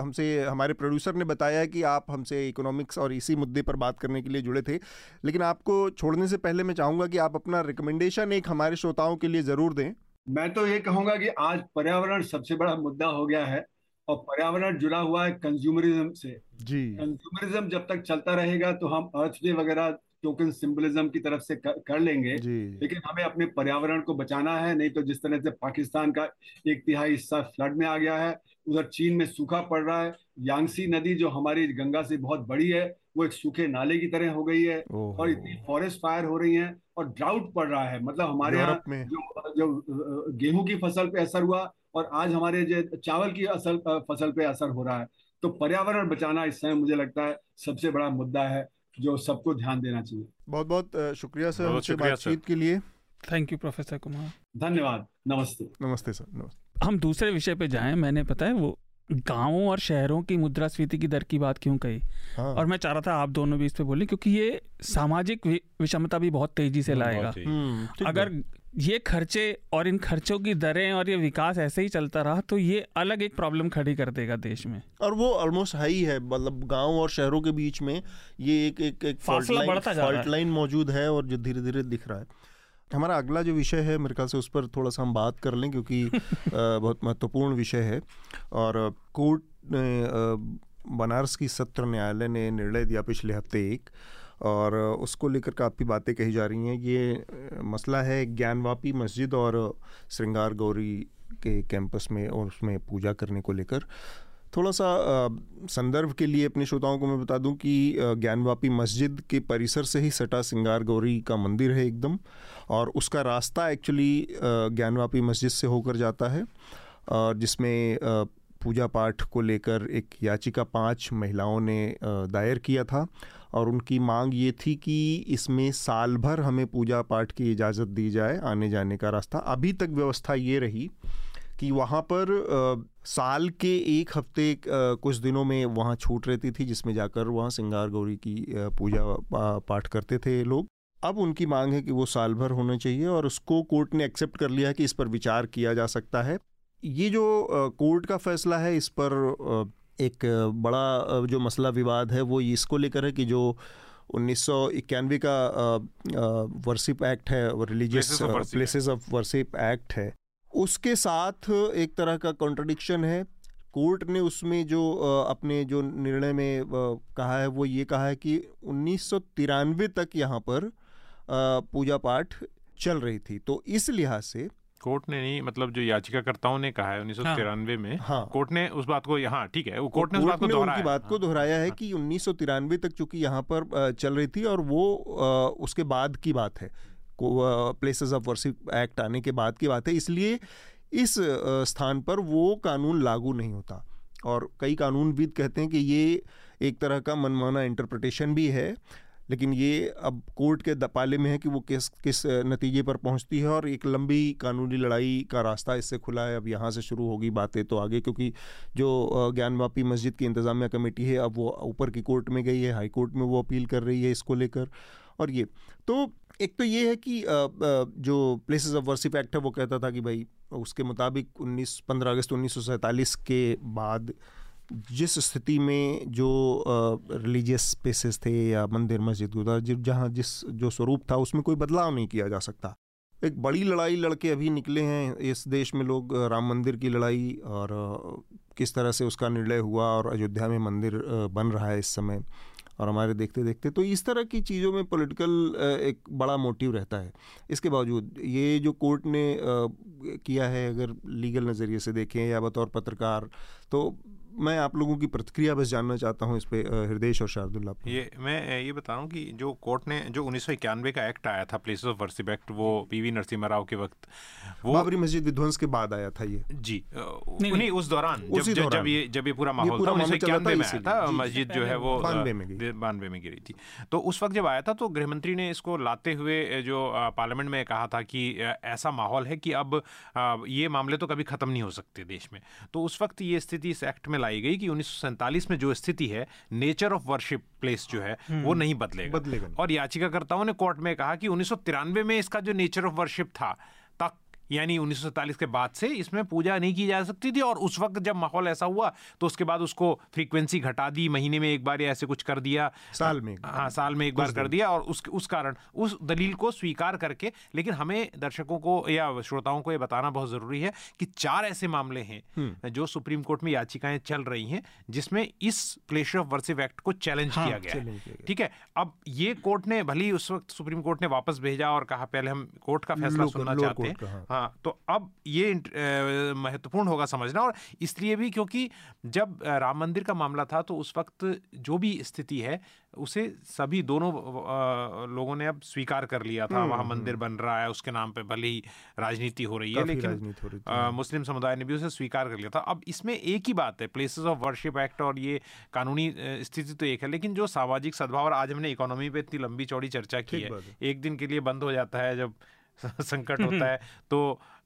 हमसे हमारे प्रोड्यूसर ने बताया कि आप हमसे इकोनॉमिक्स और इसी मुद्दे पर बात करने के लिए जुड़े थे, लेकिन आपको छोड़ने से पहले मैं चाहूँगा कि आप अपना रिकमेंडेशन एक हमारे श्रोताओं के लिए ज़रूर दें। मैं तो ये कहूँगा कि आज पर्यावरण सबसे बड़ा मुद्दा हो गया है और पर्यावरण जुड़ा हुआ है कंज्यूमरिज्म से। जी, कंज्यूमरिज्म जब तक चलता रहेगा तो हम अर्थ डे वगैरह टोकन सिंबलिज्म की तरफ से कर लेंगे, लेकिन हमें अपने पर्यावरण को बचाना है। नहीं तो जिस तरह से पाकिस्तान का 1/3 हिस्सा फ्लड में आ गया है, उधर चीन में सूखा पड़ रहा है, यांगसी नदी जो हमारी गंगा से बहुत बड़ी है वो एक सूखे नाले की तरह हो गई है, और इतनी फॉरेस्ट फायर हो रही है और ड्राउट पड़ रहा है। मतलब हमारे यहाँ जो गेहूं की फसल पे असर हुआ और आज हमारे जो चावल की फसल पे असर हो रहा है। तो पर्यावरण बचाना इस समय मुझे लगता है सबसे बड़ा मुद्दा है जो सबको ध्यान देना चाहिए। बहुत बहुत शुक्रिया सर, बहुत शुक्रिया बातचीत के लिए। थैंक यू प्रोफेसर कुमार, धन्यवाद। नमस्ते। नमस्ते सर, नमस्ते। हम दूसरे विषय पे जाएं, मैंने पता है वो गांवों और शहरों की मुद्रास्फीति की दर की बात क्यों कही, हाँ। और मैं चाह रहा था आप दोनों भी इस पे बोले, क्योंकि ये सामाजिक विषमता भी बहुत तेजी से लाएगा। अगर ये खर्चे और इन खर्चों की दरें और ये विकास ऐसे ही चलता रहा तो ये अलग एक प्रॉब्लम खड़ी कर देगा देश में, और वो ऑलमोस्ट हाई है। मतलब गांव और शहरों के बीच में ये एक एक एक फासला बढ़ता जा रहा है, फॉल्ट लाइन मौजूद है और जो धीरे धीरे दिख रहा है। हमारा अगला जो विषय है मेरे ख्याल से उस पर थोड़ा सा हम बात कर लें, क्योंकि बहुत महत्वपूर्ण विषय है। और कोर्ट ने, बनारस की सत्र न्यायालय ने निर्णय दिया पिछले हफ्ते एक, और उसको लेकर काफ़ी बातें कही जा रही हैं। ये मसला है ज्ञानवापी मस्जिद और श्रृंगार गौरी के कैंपस में और उसमें पूजा करने को लेकर। थोड़ा सा संदर्भ के लिए अपने श्रोताओं को मैं बता दूं कि ज्ञानवापी मस्जिद के परिसर से ही सटा श्रृंगार गौरी का मंदिर है एकदम, और उसका रास्ता एक्चुअली ज्ञानवापी मस्जिद से होकर जाता है, और जिसमें पूजा पाठ को लेकर एक याचिका 5 महिलाओं ने दायर किया था, और उनकी मांग ये थी कि इसमें साल भर हमें पूजा पाठ की इजाज़त दी जाए, आने जाने का रास्ता। अभी तक व्यवस्था ये रही कि वहाँ पर साल के एक हफ्ते कुछ दिनों में वहाँ छूट रहती थी, जिसमें जाकर वहाँ श्रृंगार गौरी की पूजा पाठ करते थे लोग। अब उनकी मांग है कि वो साल भर होना चाहिए, और उसको कोर्ट ने एक्सेप्ट कर लिया है कि इस पर विचार किया जा सकता है। ये जो कोर्ट का फैसला है इस पर एक बड़ा जो मसला विवाद है वो इसको लेकर है कि जो 1991 का वर्शिप एक्ट है, religious places of worship act है, उसके साथ एक तरह का कॉन्ट्रडिक्शन है। कोर्ट ने उसमें जो अपने जो निर्णय में कहा है वो ये कहा है कि 1993 तक यहाँ पर पूजा पाठ चल रही थी, तो इस लिहाज से कोर्ट ने नहीं, मतलब जो याचिकाकर्ताओं ने कहा है 1993 में, हाँ, कोर्ट ने उस बात को, यहाँ ठीक है, वो कोर्ट ने उस बात को दोहराया, उनकी बात को दोहराया है कि 1993 तक चूंकि यहाँ पर चल रही थी, और वो उसके बाद की बात है, प्लेसेस ऑफ वर्शिप एक्ट आने के बाद की बात है, इसलिए इस स्थान पर वो कानून लागू नहीं होता। और कई कानूनविद कहते हैं कि ये एक तरह का मनमाना इंटरप्रिटेशन भी है, लेकिन ये अब कोर्ट के दपाले में है कि वो किस किस नतीजे पर पहुंचती है, और एक लंबी कानूनी लड़ाई का रास्ता इससे खुला है। अब यहाँ से शुरू होगी बातें तो आगे, क्योंकि जो ज्ञानवापी मस्जिद की इंतज़ामिया कमेटी है अब वो ऊपर की कोर्ट में गई है, हाई कोर्ट में वो अपील कर रही है इसको लेकर। और ये तो एक तो ये है कि जो प्लेसेस ऑफ वर्शिप एक्ट है वो कहता था कि भाई उसके मुताबिक 15 अगस्त 1947 के बाद जिस स्थिति में जो रिलीजियस प्लेसेस थे या मंदिर मस्जिद उधर जहाँ जिस जो स्वरूप था उसमें कोई बदलाव नहीं किया जा सकता। एक बड़ी लड़ाई लड़के अभी निकले हैं इस देश में लोग, राम मंदिर की लड़ाई और किस तरह से उसका निर्णय हुआ, और अयोध्या में मंदिर बन रहा है इस समय, और हमारे देखते देखते तो इस तरह की चीज़ों में पॉलिटिकल एक बड़ा मोटिव रहता है। इसके बावजूद ये जो कोर्ट ने किया है, अगर लीगल नज़रिए से देखें या बतौर पत्रकार, तो मैं आप लोगों की प्रतिक्रिया बस जानना चाहता हूं इस पे, हृदेश और शार्दुल। मैं ये बता रहा हूँ कि जो कोर्ट ने जो 1991 का एक्ट आया था, प्लेसेस ऑफ वर्शिप एक्ट, वो पीवी नरसिम्हा राव के वक्त, वो बाबरी मस्जिद विध्वंस के बाद आया था ये। जी नहीं, उस दौरान जब ये पूरा माहौल 1991 में आया था, मस्जिद जो है वो 92 में गिरी थी। तो उस वक्त जब आया था तो गृहमंत्री ने इसको लाते हुए जो पार्लियामेंट में कहा था कि ऐसा माहौल है कि अब ये मामले तो कभी खत्म नहीं हो सकते देश में। तो उस वक्त ये स्थिति इस एक्ट में लाई गई कि 1947 में जो स्थिति है, नेचर ऑफ वर्शिप प्लेस जो है वो नहीं बदलेगा। और याचिकाकर्ताओं ने कोर्ट में कहा कि 1993 में इसका जो नेचर ऑफ वर्शिप था तक, यानी 1947 के बाद से इसमें पूजा नहीं की जा सकती थी। और उस वक्त जब माहौल ऐसा हुआ तो उसके बाद उसको फ्रीक्वेंसी घटा दी, महीने में एक बार या ऐसे कुछ कर दिया, साल में एक बार कर दिया। और उस कारण उस दलील को स्वीकार करके, लेकिन हमें दर्शकों को या श्रोताओं को ये बताना बहुत ज़रूरी है कि 4 ऐसे मामले हैं जो सुप्रीम कोर्ट में याचिकाएँ चल रही हैं जिसमें इस प्लेस ऑफ वर्शिप एक्ट को चैलेंज किया गया। ठीक है, अब ये कोर्ट ने भली उस वक्त सुप्रीम कोर्ट ने वापस भेजा और कहा पहले हम कोर्ट का फैसला सुनना चाहते हैं। तो अब ये महत्वपूर्ण होगा समझना, और इसलिए भी क्योंकि जब राम मंदिर का मामला था तो उस वक्त जो भी स्थिति है उसे सभी दोनों लोगों ने अब स्वीकार कर लिया था। वहाँ मंदिर बन रहा है, उसके नाम पे भले ही राजनीति हो रही है, लेकिन मुस्लिम समुदाय ने भी उसे स्वीकार कर लिया था। अब इसमें एक ही बात है, प्लेसेस ऑफ वर्शिप एक्ट और ये कानूनी स्थिति तो एक है, लेकिन जो सामाजिक सद्भाव, और आज हमने इकोनॉमी पे इतनी लंबी चौड़ी चर्चा की है, एक दिन के लिए बंद हो जाता है जब संकट होता है। तो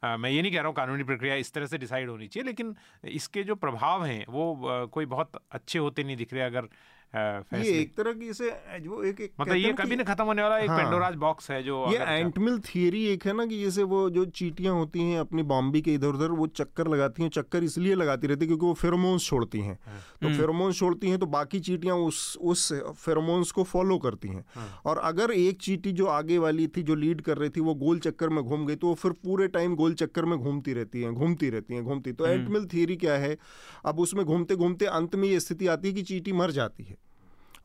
मैं ये नहीं कह रहा हूँ कानूनी प्रक्रिया इस तरह से डिसाइड होनी चाहिए, लेकिन इसके जो प्रभाव हैं वो कोई बहुत अच्छे होते नहीं दिख रहे। अगर ये एक तरह की इसे जो एक मतलब ये कभी ना खत्म होने वाला एक पेंडोराज बॉक्स है, जो ये एंटमिल थियरी एक है ना, कि जैसे वो जो चींटियां होती हैं अपनी बॉम्बे के इधर उधर वो चक्कर लगाती हैं, चक्कर इसलिए लगाती रहती है क्योंकि वो फेरोमोन्स छोड़ती हैं। तो फेरोमोन्स छोड़ती हैं तो बाकी चींटियां उस फेरोमोन्स को फॉलो करती हैं, और अगर एक चींटी जो आगे वाली थी, जो लीड कर रही थी, वो गोल चक्कर में घूम गई तो वो फिर पूरे टाइम गोल चक्कर में घूमती रहती हैं। तो एंटमिल थियरी क्या है, अब उसमें घूमते घूमते अंत में ये स्थिति आती है कि चींटी मर जाती है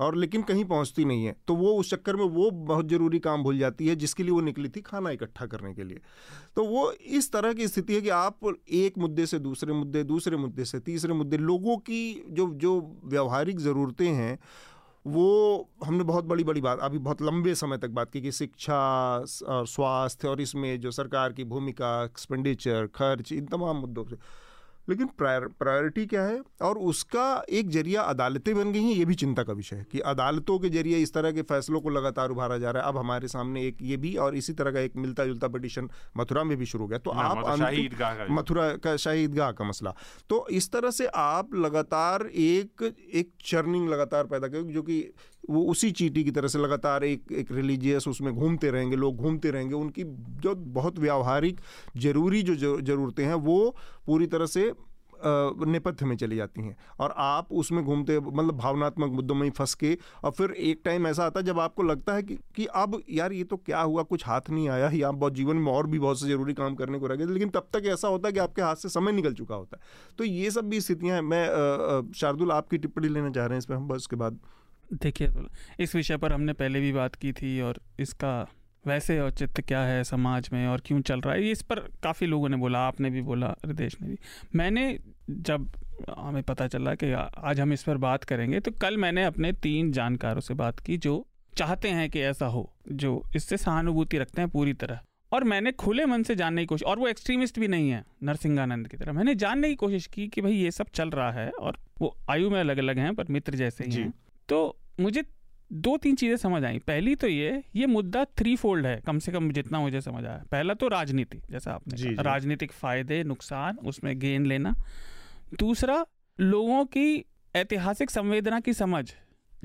और लेकिन कहीं पहुंचती नहीं है। तो वो उस चक्कर में वो बहुत ज़रूरी काम भूल जाती है जिसके लिए वो निकली थी, खाना इकट्ठा करने के लिए। तो वो इस तरह की स्थिति है कि आप एक मुद्दे से दूसरे मुद्दे से तीसरे मुद्दे, लोगों की जो व्यवहारिक ज़रूरतें हैं वो हमने बहुत बड़ी बात अभी बहुत लंबे समय तक बात की कि शिक्षा और स्वास्थ्य और इसमें जो सरकार की भूमिका, एक्सपेंडिचर, खर्च, इन तमाम मुद्दों से, लेकिन प्रायोरिटी क्या है। और उसका एक जरिया अदालतें बन गई हैं, ये भी चिंता का विषय है कि अदालतों के जरिए इस तरह के फैसलों को लगातार उभारा जा रहा है। अब हमारे सामने एक ये भी और इसी तरह का एक मिलता जुलता पिटीशन मथुरा में भी शुरू हो गया। तो आप मथुरा का शाही ईदगाह का मसला, तो इस तरह से आप लगातार एक चर्निंग लगातार पैदा करें, जो कि वो उसी चींटी की तरह से लगातार एक रिलीजियस उसमें घूमते रहेंगे, लोग घूमते रहेंगे, उनकी जो बहुत व्यावहारिक ज़रूरी जो ज़रूरतें हैं वो पूरी तरह से नेपथ्य में चली जाती हैं। और आप उसमें घूमते मतलब भावनात्मक मुद्दों में ही फंस के, और फिर एक टाइम ऐसा आता है जब आपको लगता है कि अब यार ये तो क्या हुआ, कुछ हाथ नहीं आया, या आप बहुत जीवन में और भी बहुत से ज़रूरी काम करने को रह गए, लेकिन तब तक ऐसा होता है कि आपके हाथ से समय निकल चुका होता है। तो ये सब भी स्थितियाँ हैं। मैं शार्दुल आपकी टिप्पणी लेना चाह रहे हैं इस पर, हम बस उसके बाद। देखिए, इस विषय पर हमने पहले भी बात की थी, और इसका वैसे औचित्य क्या है समाज में और क्यों चल रहा है, इस पर काफ़ी लोगों ने बोला, आपने भी बोला, हृदेश ने भी। मैंने जब हमें पता चला कि आज हम इस पर बात करेंगे तो कल मैंने अपने 3 जानकारों से बात की जो चाहते हैं कि ऐसा हो, जो इससे सहानुभूति रखते हैं पूरी तरह, और मैंने खुले मन से जानने की कोशिश, और वो एक्सट्रीमिस्ट भी नहीं है नरसिंहानंद की तरह, मैंने जानने की कोशिश की कि भाई ये सब चल रहा है, और वो आयु में अलग अलग हैं पर मित्र जैसे ही हैं। तो मुझे 2-3 चीज़ें समझ आई। पहली तो ये मुद्दा 3-fold है कम से कम, जितना मुझे समझ आया। पहला तो राजनीति, जैसा आपने कहा, राजनीतिक फ़ायदे, नुकसान, उसमें गेन लेना। दूसरा, लोगों की ऐतिहासिक संवेदना की समझ,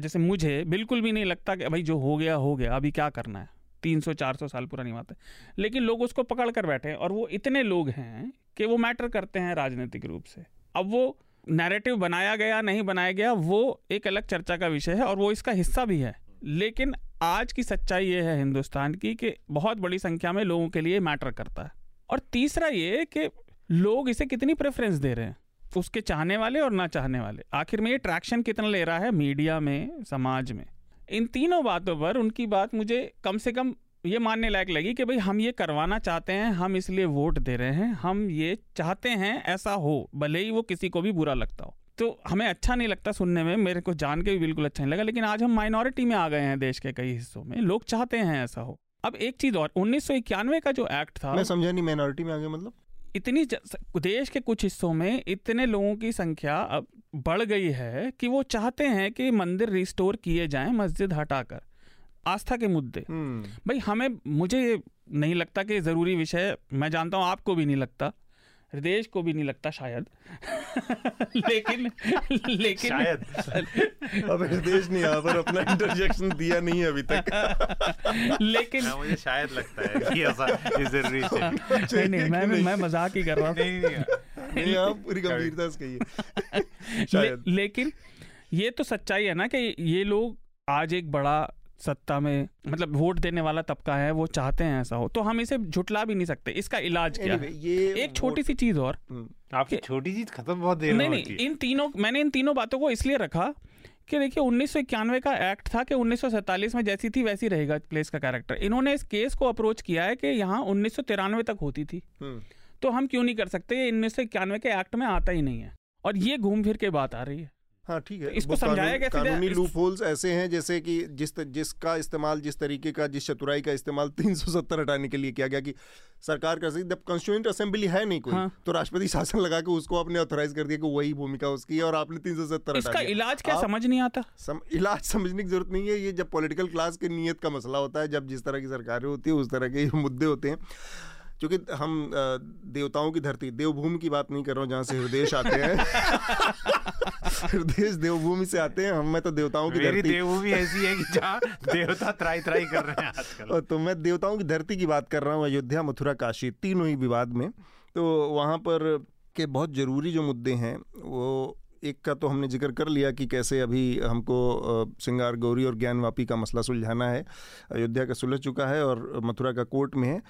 जैसे मुझे बिल्कुल भी नहीं लगता कि भाई जो हो गया अभी क्या करना है, 300-400 साल पुरानी बात है, लेकिन लोग उसको पकड़ कर बैठे हैं, और वो इतने लोग हैं कि वो मैटर करते हैं राजनीतिक रूप से। अब वो नैरेटिव बनाया गया नहीं बनाया गया वो एक अलग चर्चा का विषय है, और वो इसका हिस्सा भी है, लेकिन आज की सच्चाई ये है हिंदुस्तान की कि बहुत बड़ी संख्या में लोगों के लिए मैटर करता है। और तीसरा ये कि लोग इसे कितनी प्रेफरेंस दे रहे हैं, उसके चाहने वाले और ना चाहने वाले, आखिर में ये ट्रैक्शन कितना ले रहा है मीडिया में, समाज में। इन तीनों बातों पर उनकी बात मुझे कम से कम ये मानने लायक लगी कि भाई हम ये करवाना चाहते हैं, हम इसलिए वोट दे रहे हैं, हम ये चाहते हैं ऐसा हो, भले ही वो किसी को भी बुरा लगता हो। तो हमें अच्छा नहीं लगता सुनने में, मेरे को जान के भी बिल्कुल अच्छा नहीं लगा, लेकिन आज हम माइनॉरिटी में आ गए हैं देश के कई हिस्सों में, लोग चाहते हैं ऐसा हो। अब एक चीज़ और, 1991 का जो एक्ट था, मैं समझा नहीं, माइनॉरिटी में आ गए मतलब इतनी देश के कुछ हिस्सों में इतने लोगों की संख्या अब बढ़ गई है कि वो चाहते हैं कि मंदिर रिस्टोर किए जाएं, मस्जिद हटाकर, आस्था के मुद्दे। भाई मुझे नहीं लगता कि ज़रूरी विषय, मैं जानता हूँ आपको भी नहीं लगता, हृदेश को भी नहीं लगता शायद लेकिन शायद अब हृदेश ने यहाँ पर अपना इंटरजेक्शन दिया नहीं है अभी तक लेकिन मुझे शायद लगता है कि ऐसा जरूरी है। नहीं मैं मजाक ही कर रहा हूँ नहीं आप पूरी गंभीरता से कहिए शायद। लेकिन ये तो सच्चाई है ना कि ये लोग आज एक बड़ा सत्ता में, मतलब वोट देने वाला तबका है, वो चाहते हैं ऐसा हो, तो हम इसे झुटला भी नहीं सकते। इसका इलाज क्या है? ये एक छोटी सी चीज और, आपकी छोटी चीज खत्म बहुत देर नहीं, इन तीनों बातों को इसलिए रखा कि देखिए 1991 का एक्ट था कि 1947 में जैसी थी वैसी रहेगा प्लेस का कैरेक्टर। इन्होंने इस केस को अप्रोच किया है कि यहाँ 1993 तक होती थी, तो हम क्यों नहीं कर सकते, 1991 के एक्ट में आता ही नहीं है। और ये घूम फिर के बात आ रही है। हाँ ठीक है, इसको समझाया कैसे? कानूनी लूपहोल्स ऐसे हैं जैसे कि जिसका इस्तेमाल, जिस तरीके का, जिस चतुराई का इस्तेमाल 370 हटाने के लिए किया गया कि सरकार कर सकती, जब कॉन्स्टिट्यूएंट असेंबली है नहीं कोई, हाँ। तो राष्ट्रपति शासन लगा के उसको आपने ऑथराइज कर दिया कि वही भूमिका उसकी है और आपने 370 हटा दिया। इसका इलाज क्या समझ नहीं आता? इलाज समझने की जरूरत नहीं है, ये जब पॉलिटिकल क्लास की नीयत का मसला होता है, जब जिस तरह की सरकारें होती है उस तरह के मुद्दे होते हैं। क्योंकि हम देवताओं की धरती, देवभूमि की बात नहीं कर रहा हूँ जहाँ से हृदय आते हैं हृदय देवभूमि से आते हैं, हम मैं तो देवताओं की धरती, देवभूमि ऐसी है कि जहाँ देवता त्राई कर रहे हैं आजकल। तो मैं देवताओं की धरती की बात कर रहा हूँ, अयोध्या, मथुरा, काशी, तीनों ही विवाद में। तो वहाँ पर के बहुत ज़रूरी जो मुद्दे हैं, वो एक का तो हमने जिक्र कर लिया कि कैसे अभी हमको श्रृंगार गौरी और ज्ञानवापी का मसला सुलझाना है। अयोध्या का सुलझ चुका है और मथुरा का कोर्ट में है।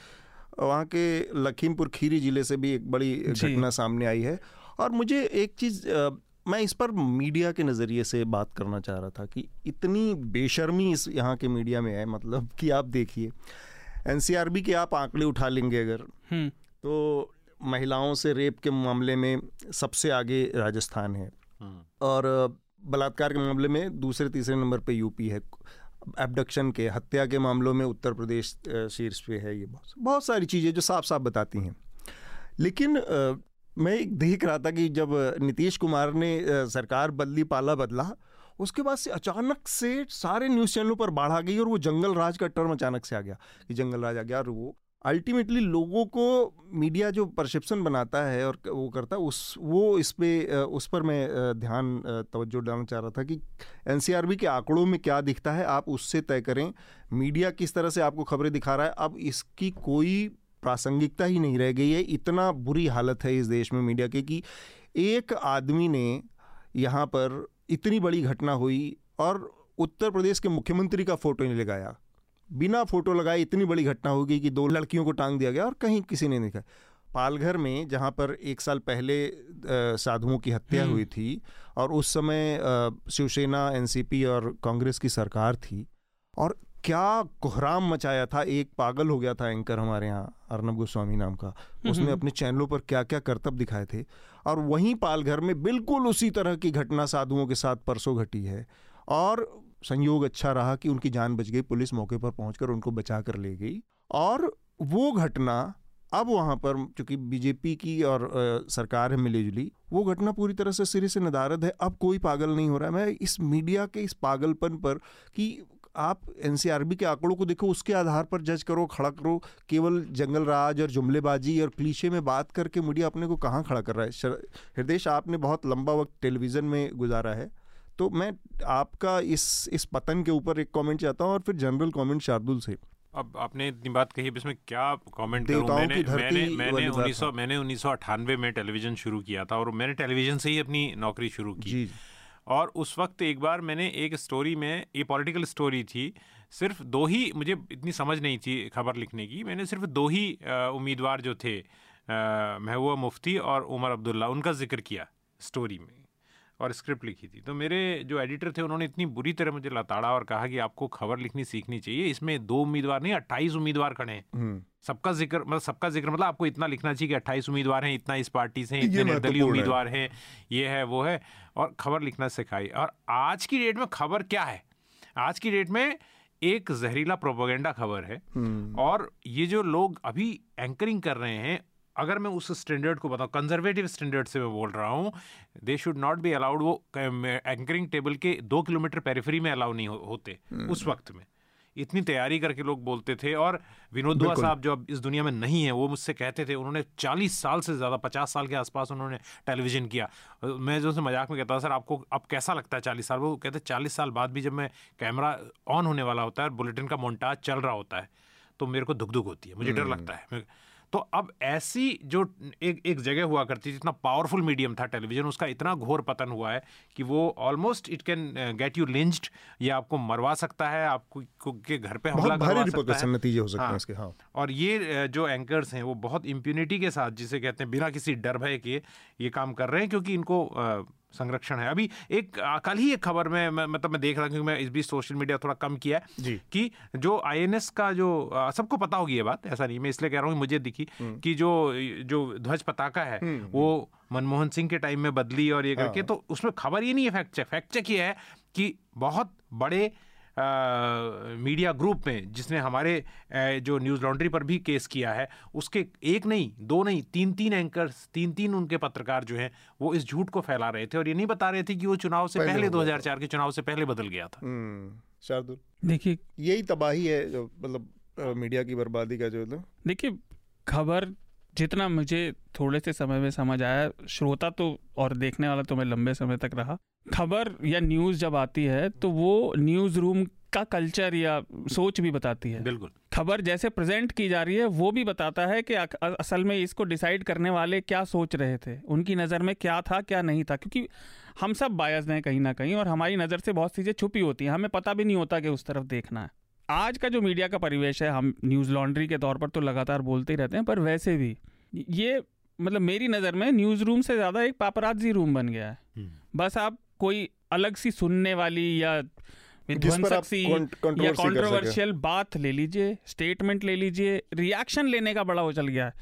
वहाँ के लखीमपुर खीरी ज़िले से भी एक बड़ी घटना सामने आई है। और मुझे एक चीज़, मैं इस पर मीडिया के नज़रिए से बात करना चाह रहा था कि इतनी बेशर्मी इस यहाँ के मीडिया में है, मतलब कि आप देखिए एनसीआरबी के आप आंकड़े उठा लेंगे अगर, तो महिलाओं से रेप के मामले में सबसे आगे राजस्थान है और बलात्कार के मामले में दूसरे तीसरे नंबर पर यूपी है, एब्डक्शन के, हत्या के मामलों में उत्तर प्रदेश शीर्ष पे है। ये बहुत सारी चीज़ें जो साफ साफ बताती हैं। लेकिन मैं एक देख रहा था कि जब नीतीश कुमार ने सरकार बदली, पाला बदला, उसके बाद से अचानक से सारे न्यूज़ चैनलों पर बाढ़ आ गई और वो जंगल राज का टर्म अचानक से आ गया कि जंगल राज आ गया। और वो अल्टीमेटली लोगों को मीडिया जो परसेप्शन बनाता है और वो करता है, उस पर मैं ध्यान तवज्जो डालना चाह रहा था कि एनसीआरबी के आंकड़ों में क्या दिखता है आप उससे तय करें मीडिया किस तरह से आपको खबरें दिखा रहा है। अब इसकी कोई प्रासंगिकता ही नहीं रह गई है। इतना बुरी हालत है इस देश में मीडिया की कि एक आदमी ने यहाँ पर इतनी बड़ी घटना हुई और उत्तर प्रदेश के मुख्यमंत्री का फोटो नहीं लगाया, बिना फोटो लगाए इतनी बड़ी घटना हो गई कि 2 लड़कियों को टांग दिया गया और कहीं किसी ने नहीं दिखाया। पालघर में जहाँ पर 1 साल पहले साधुओं की हत्या हुई थी और उस समय शिवसेना, एनसीपी और कांग्रेस की सरकार थी और क्या कोहराम मचाया था। एक पागल हो गया था एंकर हमारे यहाँ, अर्नब गोस्वामी नाम का, उसने अपने चैनलों पर क्या क्या करतब दिखाए थे। और वहीं पालघर में बिल्कुल उसी तरह की घटना साधुओं के साथ परसों घटी है और संयोग अच्छा रहा कि उनकी जान बच गई, पुलिस मौके पर पहुंचकर उनको बचा कर ले गई। और वो घटना अब वहाँ पर चूँकि बीजेपी की और सरकार है मिली जुली, वो घटना पूरी तरह से सिरे से नदारद है। अब कोई पागल नहीं हो रहा है। मैं इस मीडिया के इस पागलपन पर कि आप एनसीआरबी के आंकड़ों को देखो, उसके आधार पर जज करो, खड़ा करो। केवल जंगल राज और जुमलेबाजी और क्लीशे में बात करके मीडिया अपने को कहाँ खड़ा कर रहा है। हृदय, आपने बहुत लंबा वक्त टेलीविज़न में गुजारा है, तो मैं आपका इस पतन के ऊपर एक कमेंट चाहता हूँ और फिर जनरल कमेंट शार्दुल से। अब आपने इतनी बात कही, इसमें क्या कमेंट करूं? मैंने 1998 में टेलीविज़न शुरू किया था और मैंने टेलीविज़न से ही अपनी नौकरी शुरू की। और उस वक्त एक बार मैंने एक स्टोरी में, ये पॉलिटिकल स्टोरी थी, सिर्फ 2 ही, मुझे इतनी समझ नहीं थी खबर लिखने की, मैंने सिर्फ 2 ही उम्मीदवार जो थे महबूबा मुफ्ती और उमर अब्दुल्ला, उनका जिक्र किया स्टोरी में। और स्क्रिप्ट लिखी थी। तो मेरे जो एडिटर थे उन्होंने इतनी बुरी तरह मुझे लताड़ा और कहा कि आपको खबर लिखनी सीखनी चाहिए, इसमें 2 उम्मीदवार नहीं 28 उम्मीदवार खड़े हैं, सबका जिक्र मतलब आपको इतना लिखना चाहिए कि 28 उम्मीदवार हैं, इतना इस पार्टी से, इतने निर्दलीय उम्मीदवार हैं, ये है वो है, और खबर लिखना सिखाई। और आज की डेट में खबर क्या है? आज की डेट में एक जहरीला प्रोपेगेंडा खबर है। और ये जो लोग अभी एंकरिंग कर रहे हैं, अगर मैं उस स्टैंडर्ड को बताऊं, कंजर्वेटिव स्टैंडर्ड से मैं बोल रहा हूं, they should not be allowed. वो एंकरिंग टेबल के 2 किलोमीटर पेरिफेरी में अलाउ नहीं होते। उस वक्त में इतनी तैयारी करके लोग बोलते थे। और विनोद दुआ साहब जो अब इस दुनिया में नहीं है, वो मुझसे कहते थे, उन्होंने 40 साल से ज़्यादा 50 साल के आसपास उन्होंने टेलीविज़न किया। मैं जो से मजाक में कहता था, सर आपको अब कैसा लगता है 40 साल? वो कहते 40 साल बाद भी जब मैं कैमरा ऑन होने वाला होता है और बुलेटिन का मोन्टाज चल रहा होता है तो मेरे को धुक धुक होती है, मुझे डर लगता है। तो अब ऐसी जो एक जगह हुआ करती थी, इतना पावरफुल मीडियम था टेलीविज़न, उसका इतना घोर पतन हुआ है कि वो almost it can get you lynched, या आपको मरवा सकता है, आपको के घर पे हमला करवा सकता है, नतीजे हो सकते हैं इसके। हाँ। और ये जो एंकर्स हैं वो बहुत इम्प्यूनिटी के साथ, जिसे कहते हैं बिना किसी डर भय के ये काम कर रहे हैं, क्योंकि इनको संरक्षण है। अभी एक कल ही एक खबर में मैं देख रहा हूँ, क्योंकि मैं इस बीच सोशल मीडिया थोड़ा कम किया है, कि जो आईएनएस का जो सबको पता होगी ये बात, ऐसा नहीं मैं इसलिए कह रहा हूँ, मुझे दिखी कि जो ध्वज पताका है वो मनमोहन सिंह के टाइम में बदली और ये करके। तो उसमें खबर ये नहीं है, फैक्ट चेक ये है कि बहुत बड़े मीडिया ग्रुप में, जिसने हमारे जो न्यूज़ लॉन्ड्री पर भी केस किया है, उसके एक नहीं 2 नहीं 3 एंकर्स, 3 उनके पत्रकार जो हैं वो इस झूठ को फैला रहे थे और ये नहीं बता रहे थे कि वो चुनाव से पहले 2004 के चुनाव से पहले बदल गया था। शार्दुल, देखिए यही तबाही है, मतलब मीडिया की बर्बादी का जो। देखिए खबर, जितना मुझे थोड़े से समय में समझ आया, श्रोता तो और देखने वाला तो मैं लंबे समय तक रहा, खबर या न्यूज़ जब आती है तो वो न्यूज़ रूम का कल्चर या सोच भी बताती है। बिल्कुल, खबर जैसे प्रेजेंट की जा रही है वो भी बताता है कि असल में इसको डिसाइड करने वाले क्या सोच रहे थे, उनकी नज़र में क्या था क्या नहीं था, क्योंकि हम सब बायस्ड हैं कहीं ना कहीं और हमारी नज़र से बहुत चीज़ें छुपी होती हैं, हमें पता भी नहीं होता कि उस तरफ देखना है। आज का जो मीडिया का परिवेश है, हम न्यूज़ लॉन्ड्री के तौर पर तो लगातार बोलते ही रहते हैं, पर वैसे भी ये मतलब मेरी नज़र में न्यूज़ रूम से ज़्यादा एक पापराजी रूम बन गया है। बस आप कोई अलग सी सुनने वाली या विध्वंसक सी या कॉन्ट्रोवर्शियल बात ले लीजिए, स्टेटमेंट ले लीजिए, रिएक्शन लेने का बड़ा हो चल गया है।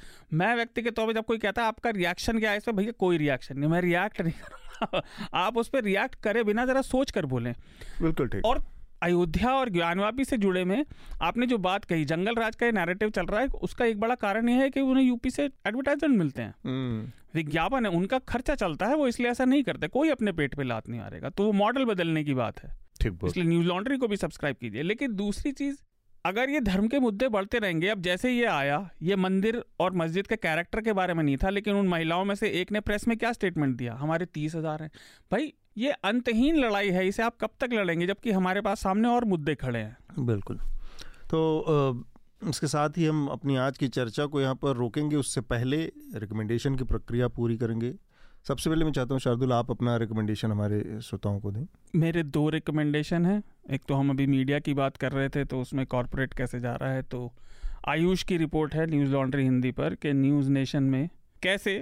मैं व्यक्ति के तौर पर जब कोई कहता है आपका रिएक्शन क्या है इस पर, भैया कोई रिएक्शन नहीं, मैं रिएक्ट नहीं करूँगा। आप उस पर रिएक्ट करे बिना ज़रा सोच कर बोलें। बिल्कुल ठीक। और अयोध्या और ज्ञानवापी से जुड़े में आपने जो बात कही, जंगल राज का ये नैरेटिव चल रहा है, उसका एक बड़ा कारण यह है कि उन्हें यूपी से एडवर्टाइजमेंट मिलते हैं, विज्ञापन है, उनका खर्चा चलता है, वो इसलिए ऐसा नहीं करते, कोई अपने पेट पे लात नहीं मारेगा। तो वो मॉडल बदलने की बात है, इसलिए न्यूज़ लॉन्ड्री को भी सब्सक्राइब कीजिए। लेकिन दूसरी चीज़, अगर ये धर्म के मुद्दे बढ़ते रहेंगे, अब जैसे ये आया, ये मंदिर और मस्जिद के कैरेक्टर के बारे में नहीं था, लेकिन उन महिलाओं में से एक ने प्रेस में क्या स्टेटमेंट दिया, हमारे 30,000 हैं। भाई ये अंतहीन लड़ाई है, इसे आप कब तक लड़ेंगे जबकि हमारे पास सामने और मुद्दे खड़े हैं। बिल्कुल, तो इसके साथ ही हम अपनी आज की चर्चा को यहाँ पर रोकेंगे, उससे पहले रिकमेंडेशन की प्रक्रिया पूरी करेंगे। सबसे पहले मैं चाहता हूँ शार्दुल, आप अपना रिकमेंडेशन हमारे श्रोताओं को दें। मेरे 2 रिकमेंडेशन हैं, एक तो हम अभी मीडिया की बात कर रहे थे तो उसमें कॉरपोरेट कैसे जा रहा है, तो आयुष की रिपोर्ट है न्यूज़ लॉन्ड्री हिंदी पर कि न्यूज़ नेशन में कैसे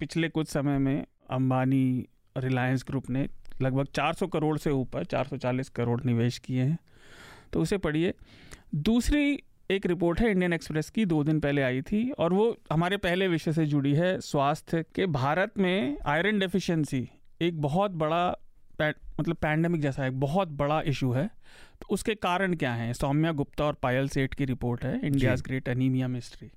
पिछले कुछ समय में अंबानी रिलायंस ग्रुप ने लगभग 400 करोड़ से ऊपर 440 करोड़ निवेश किए हैं, तो उसे पढ़िए। दूसरी एक रिपोर्ट है इंडियन एक्सप्रेस की, 2 दिन पहले आई थी और वो हमारे पहले विषय से जुड़ी है, स्वास्थ्य के। भारत में आयरन डेफिशिएंसी एक बहुत बड़ा मतलब पैंडेमिक जैसा एक बहुत बड़ा इशू है, तो उसके कारण क्या हैं, सौम्या गुप्ता और पायल सेठ की रिपोर्ट है, India's great anaemia mystery.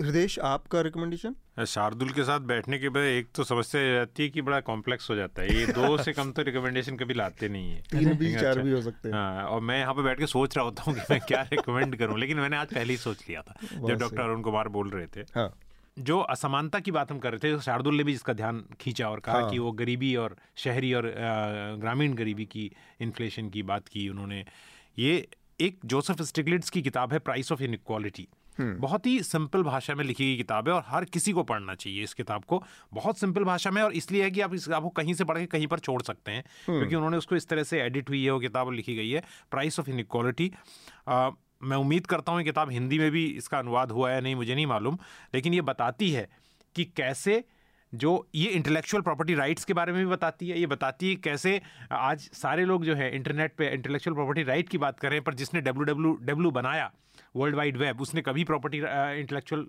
Hridesh, आपका रिकमेंडेशन? शार्दुल के साथ बैठने के बाद एक तो समस्या रहती है कि बड़ा कॉम्प्लेक्स हो जाता है, ये 2 से कम तो रिकमेंडेशन कभी लाते नहीं है, 3 भी 4 भी हो सकते हैं। हाँ, और मैं यहाँ पे बैठ के सोच रहा होता हूँ कि मैं क्या रिकमेंड करूँ, लेकिन मैंने आज पहले ही सोच लिया था जब डॉक्टर अरुण कुमार बोल रहे थे। हाँ। जो असमानता की बात हम कर रहे थे, शार्दुल ने भी इसका ध्यान खींचा और कहा कि वो गरीबी और शहरी और ग्रामीण गरीबी की इन्फ्लेशन की बात की उन्होंने। ये एक जोसेफ स्टिग्लिट्ज़ की किताब है, प्राइस ऑफ इनइक्वालिटी, बहुत ही सिंपल भाषा में लिखी गई किताब है और हर किसी को पढ़ना चाहिए इस किताब को, बहुत सिंपल भाषा में। और इसलिए है कि आप इस किताब को कहीं से पढ़ के कहीं पर छोड़ सकते हैं, क्योंकि उन्होंने उसको इस तरह से एडिट हुई है वो किताब और लिखी गई है, प्राइस ऑफ इनइक्वालिटी। मैं उम्मीद करता हूँ ये किताब हिंदी में भी इसका अनुवाद हुआ है, नहीं मुझे नहीं मालूम, लेकिन ये बताती है कि कैसे जो ये इंटेलेक्चुअल प्रॉपर्टी राइट्स के बारे में भी बताती है। ये बताती है कैसे आज सारे लोग जो है इंटरनेट पे इंटेलेक्चुअल प्रॉपर्टी राइट की बात कर रहे हैं, पर जिसने WWW बनाया वर्ल्ड वाइड वेब, उसने कभी प्रॉपर्टी इंटेलेक्चुअल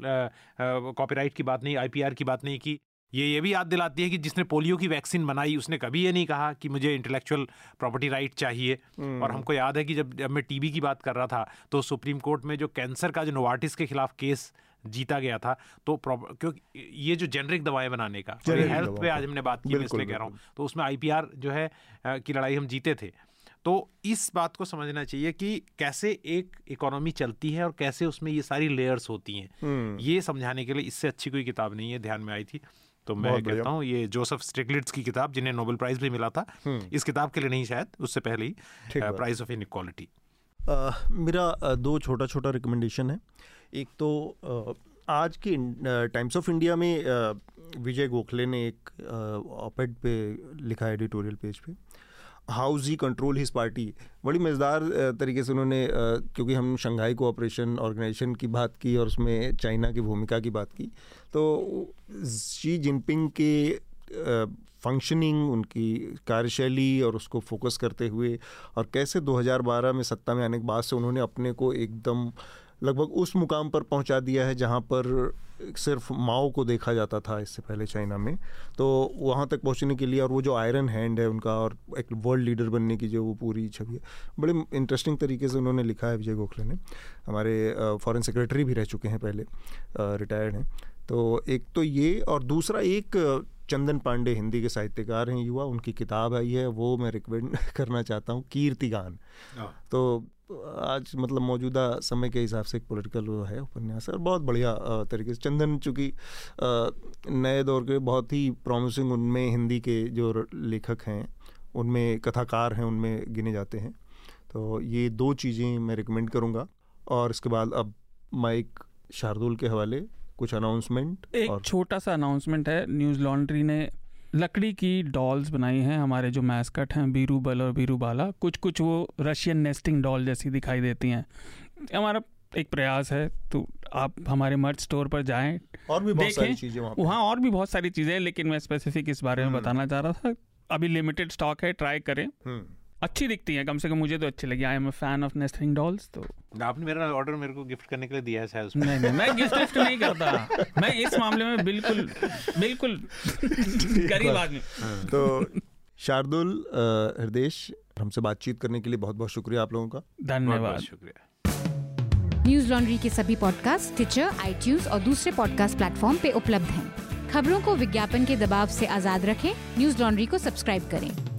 कॉपीराइट की बात नहीं, IPR की बात नहीं की। ये भी याद दिलाती है कि जिसने पोलियो की वैक्सीन बनाई उसने कभी ये नहीं कहा कि मुझे इंटेलेक्चुअल प्रॉपर्टी राइट चाहिए। और हमको याद है कि जब मैं TB की बात कर रहा था तो सुप्रीम कोर्ट में जो कैंसर का जो नोवार्टिस के खिलाफ केस जीता गया था, तो क्योंकि ये जो जेनरिक दवाएं बनाने का हेल्थ पे आज हमने बात की, मैं इसलिए कह रहा हूँ, तो उसमें IPR जो है की लड़ाई हम जीते थे। तो इस बात को समझना चाहिए कि कैसे एक इकोनॉमी चलती है और कैसे उसमें ये सारी लेयर्स होती हैं, ये समझाने के लिए इससे अच्छी कोई किताब नहीं है। ध्यान में आई थी तो मैं कहता हूँ ये जोसेफ स्टिग्लिट्ज़ की किताब, जिन्हें नोबेल प्राइज़ भी मिला था, इस किताब के लिए नहीं, शायद उससे पहले ही, प्राइज़ ऑफ इनइक्वालिटी। मेरा दो छोटा छोटा रिकमेंडेशन है। एक तो आज की टाइम्स ऑफ इंडिया में विजय गोखले ने एक ऑपेड पे लिखा, एडिटोरियल पेज पे, how Xi control his party. बड़ी मज़ेदार तरीके से उन्होंने, क्योंकि हम शंघाई कोऑपरेशन ऑर्गेनाइजेशन की बात की और उसमें चाइना की भूमिका की बात की, तो शी जिनपिंग के फंक्शनिंग, उनकी कार्यशैली और उसको फोकस करते हुए, और कैसे 2012 में सत्ता में आने के बाद से उन्होंने अपने को एकदम लगभग उस मुकाम पर पहुंचा दिया है जहां पर सिर्फ माओ को देखा जाता था इससे पहले चाइना में, तो वहां तक पहुंचने के लिए, और वो जो आयरन हैंड है उनका और एक वर्ल्ड लीडर बनने की जो वो पूरी छवि है, बड़े इंटरेस्टिंग तरीके से उन्होंने लिखा है विजय गोखले ने। हमारे फॉरेन सेक्रेटरी भी रह चुके हैं पहले, रिटायर्ड हैं। तो एक तो ये, और दूसरा एक चंदन पांडे हिंदी के साहित्यकार हैं, युवा, उनकी किताब आई है, वो मैं रिकमेंड करना चाहता हूँ, कीर्तिगान। तो आज मतलब मौजूदा समय के हिसाब से एक पॉलिटिकल वो है उपन्यास, और बहुत बढ़िया तरीके से चंदन, चूँकि नए दौर के बहुत ही प्रॉमिसिंग उनमें हिंदी के जो लेखक हैं, उनमें कथाकार हैं, उनमें गिने जाते हैं। तो ये दो चीज़ें मैं रिकमेंड करूँगा। और इसके बाद अब माइक शार्दुल के हवाले, कुछ अनाउंसमेंट। एक छोटा सा अनाउंसमेंट है, न्यूज़ लॉन्ड्री ने लकड़ी की डॉल्स बनाई हैं, हमारे जो मैस्कट हैं बीरूबल और बीरूबाला, कुछ कुछ वो रशियन नेस्टिंग डॉल जैसी दिखाई देती हैं। हमारा एक प्रयास है, तो आप हमारे मर्च स्टोर पर जाएं और भी बहुत सारी चीज़ें वहाँ और भी बहुत सारी चीज़ें हैं, लेकिन मैं स्पेसिफिक इस बारे में बताना चाह रहा था। अभी लिमिटेड स्टॉक है, ट्राई करें, अच्छी दिखती है, कम से कम मुझे तो अच्छी लगी। I am a fan of nesting dolls. तो आपने मेरा ऑर्डर मेरे को गिफ्ट करने के लिए दिया है शायद। नहीं मैं गिफ्ट नहीं करता, मैं इस मामले में बिल्कुल गरीब आदमी। तो शार्दुल, हृदेश, हमसे बातचीत करने के लिए बहुत बहुत शुक्रिया आप लोगों का, धन्यवाद, शुक्रिया। न्यूज़ लॉन्ड्री के सभी पॉडकास्ट टिचर, iTunes और दूसरे पॉडकास्ट प्लेटफॉर्म पे उपलब्ध है। खबरों को विज्ञापन के दबाव से आजाद रखें, न्यूज़ लॉन्ड्री को सब्सक्राइब करें।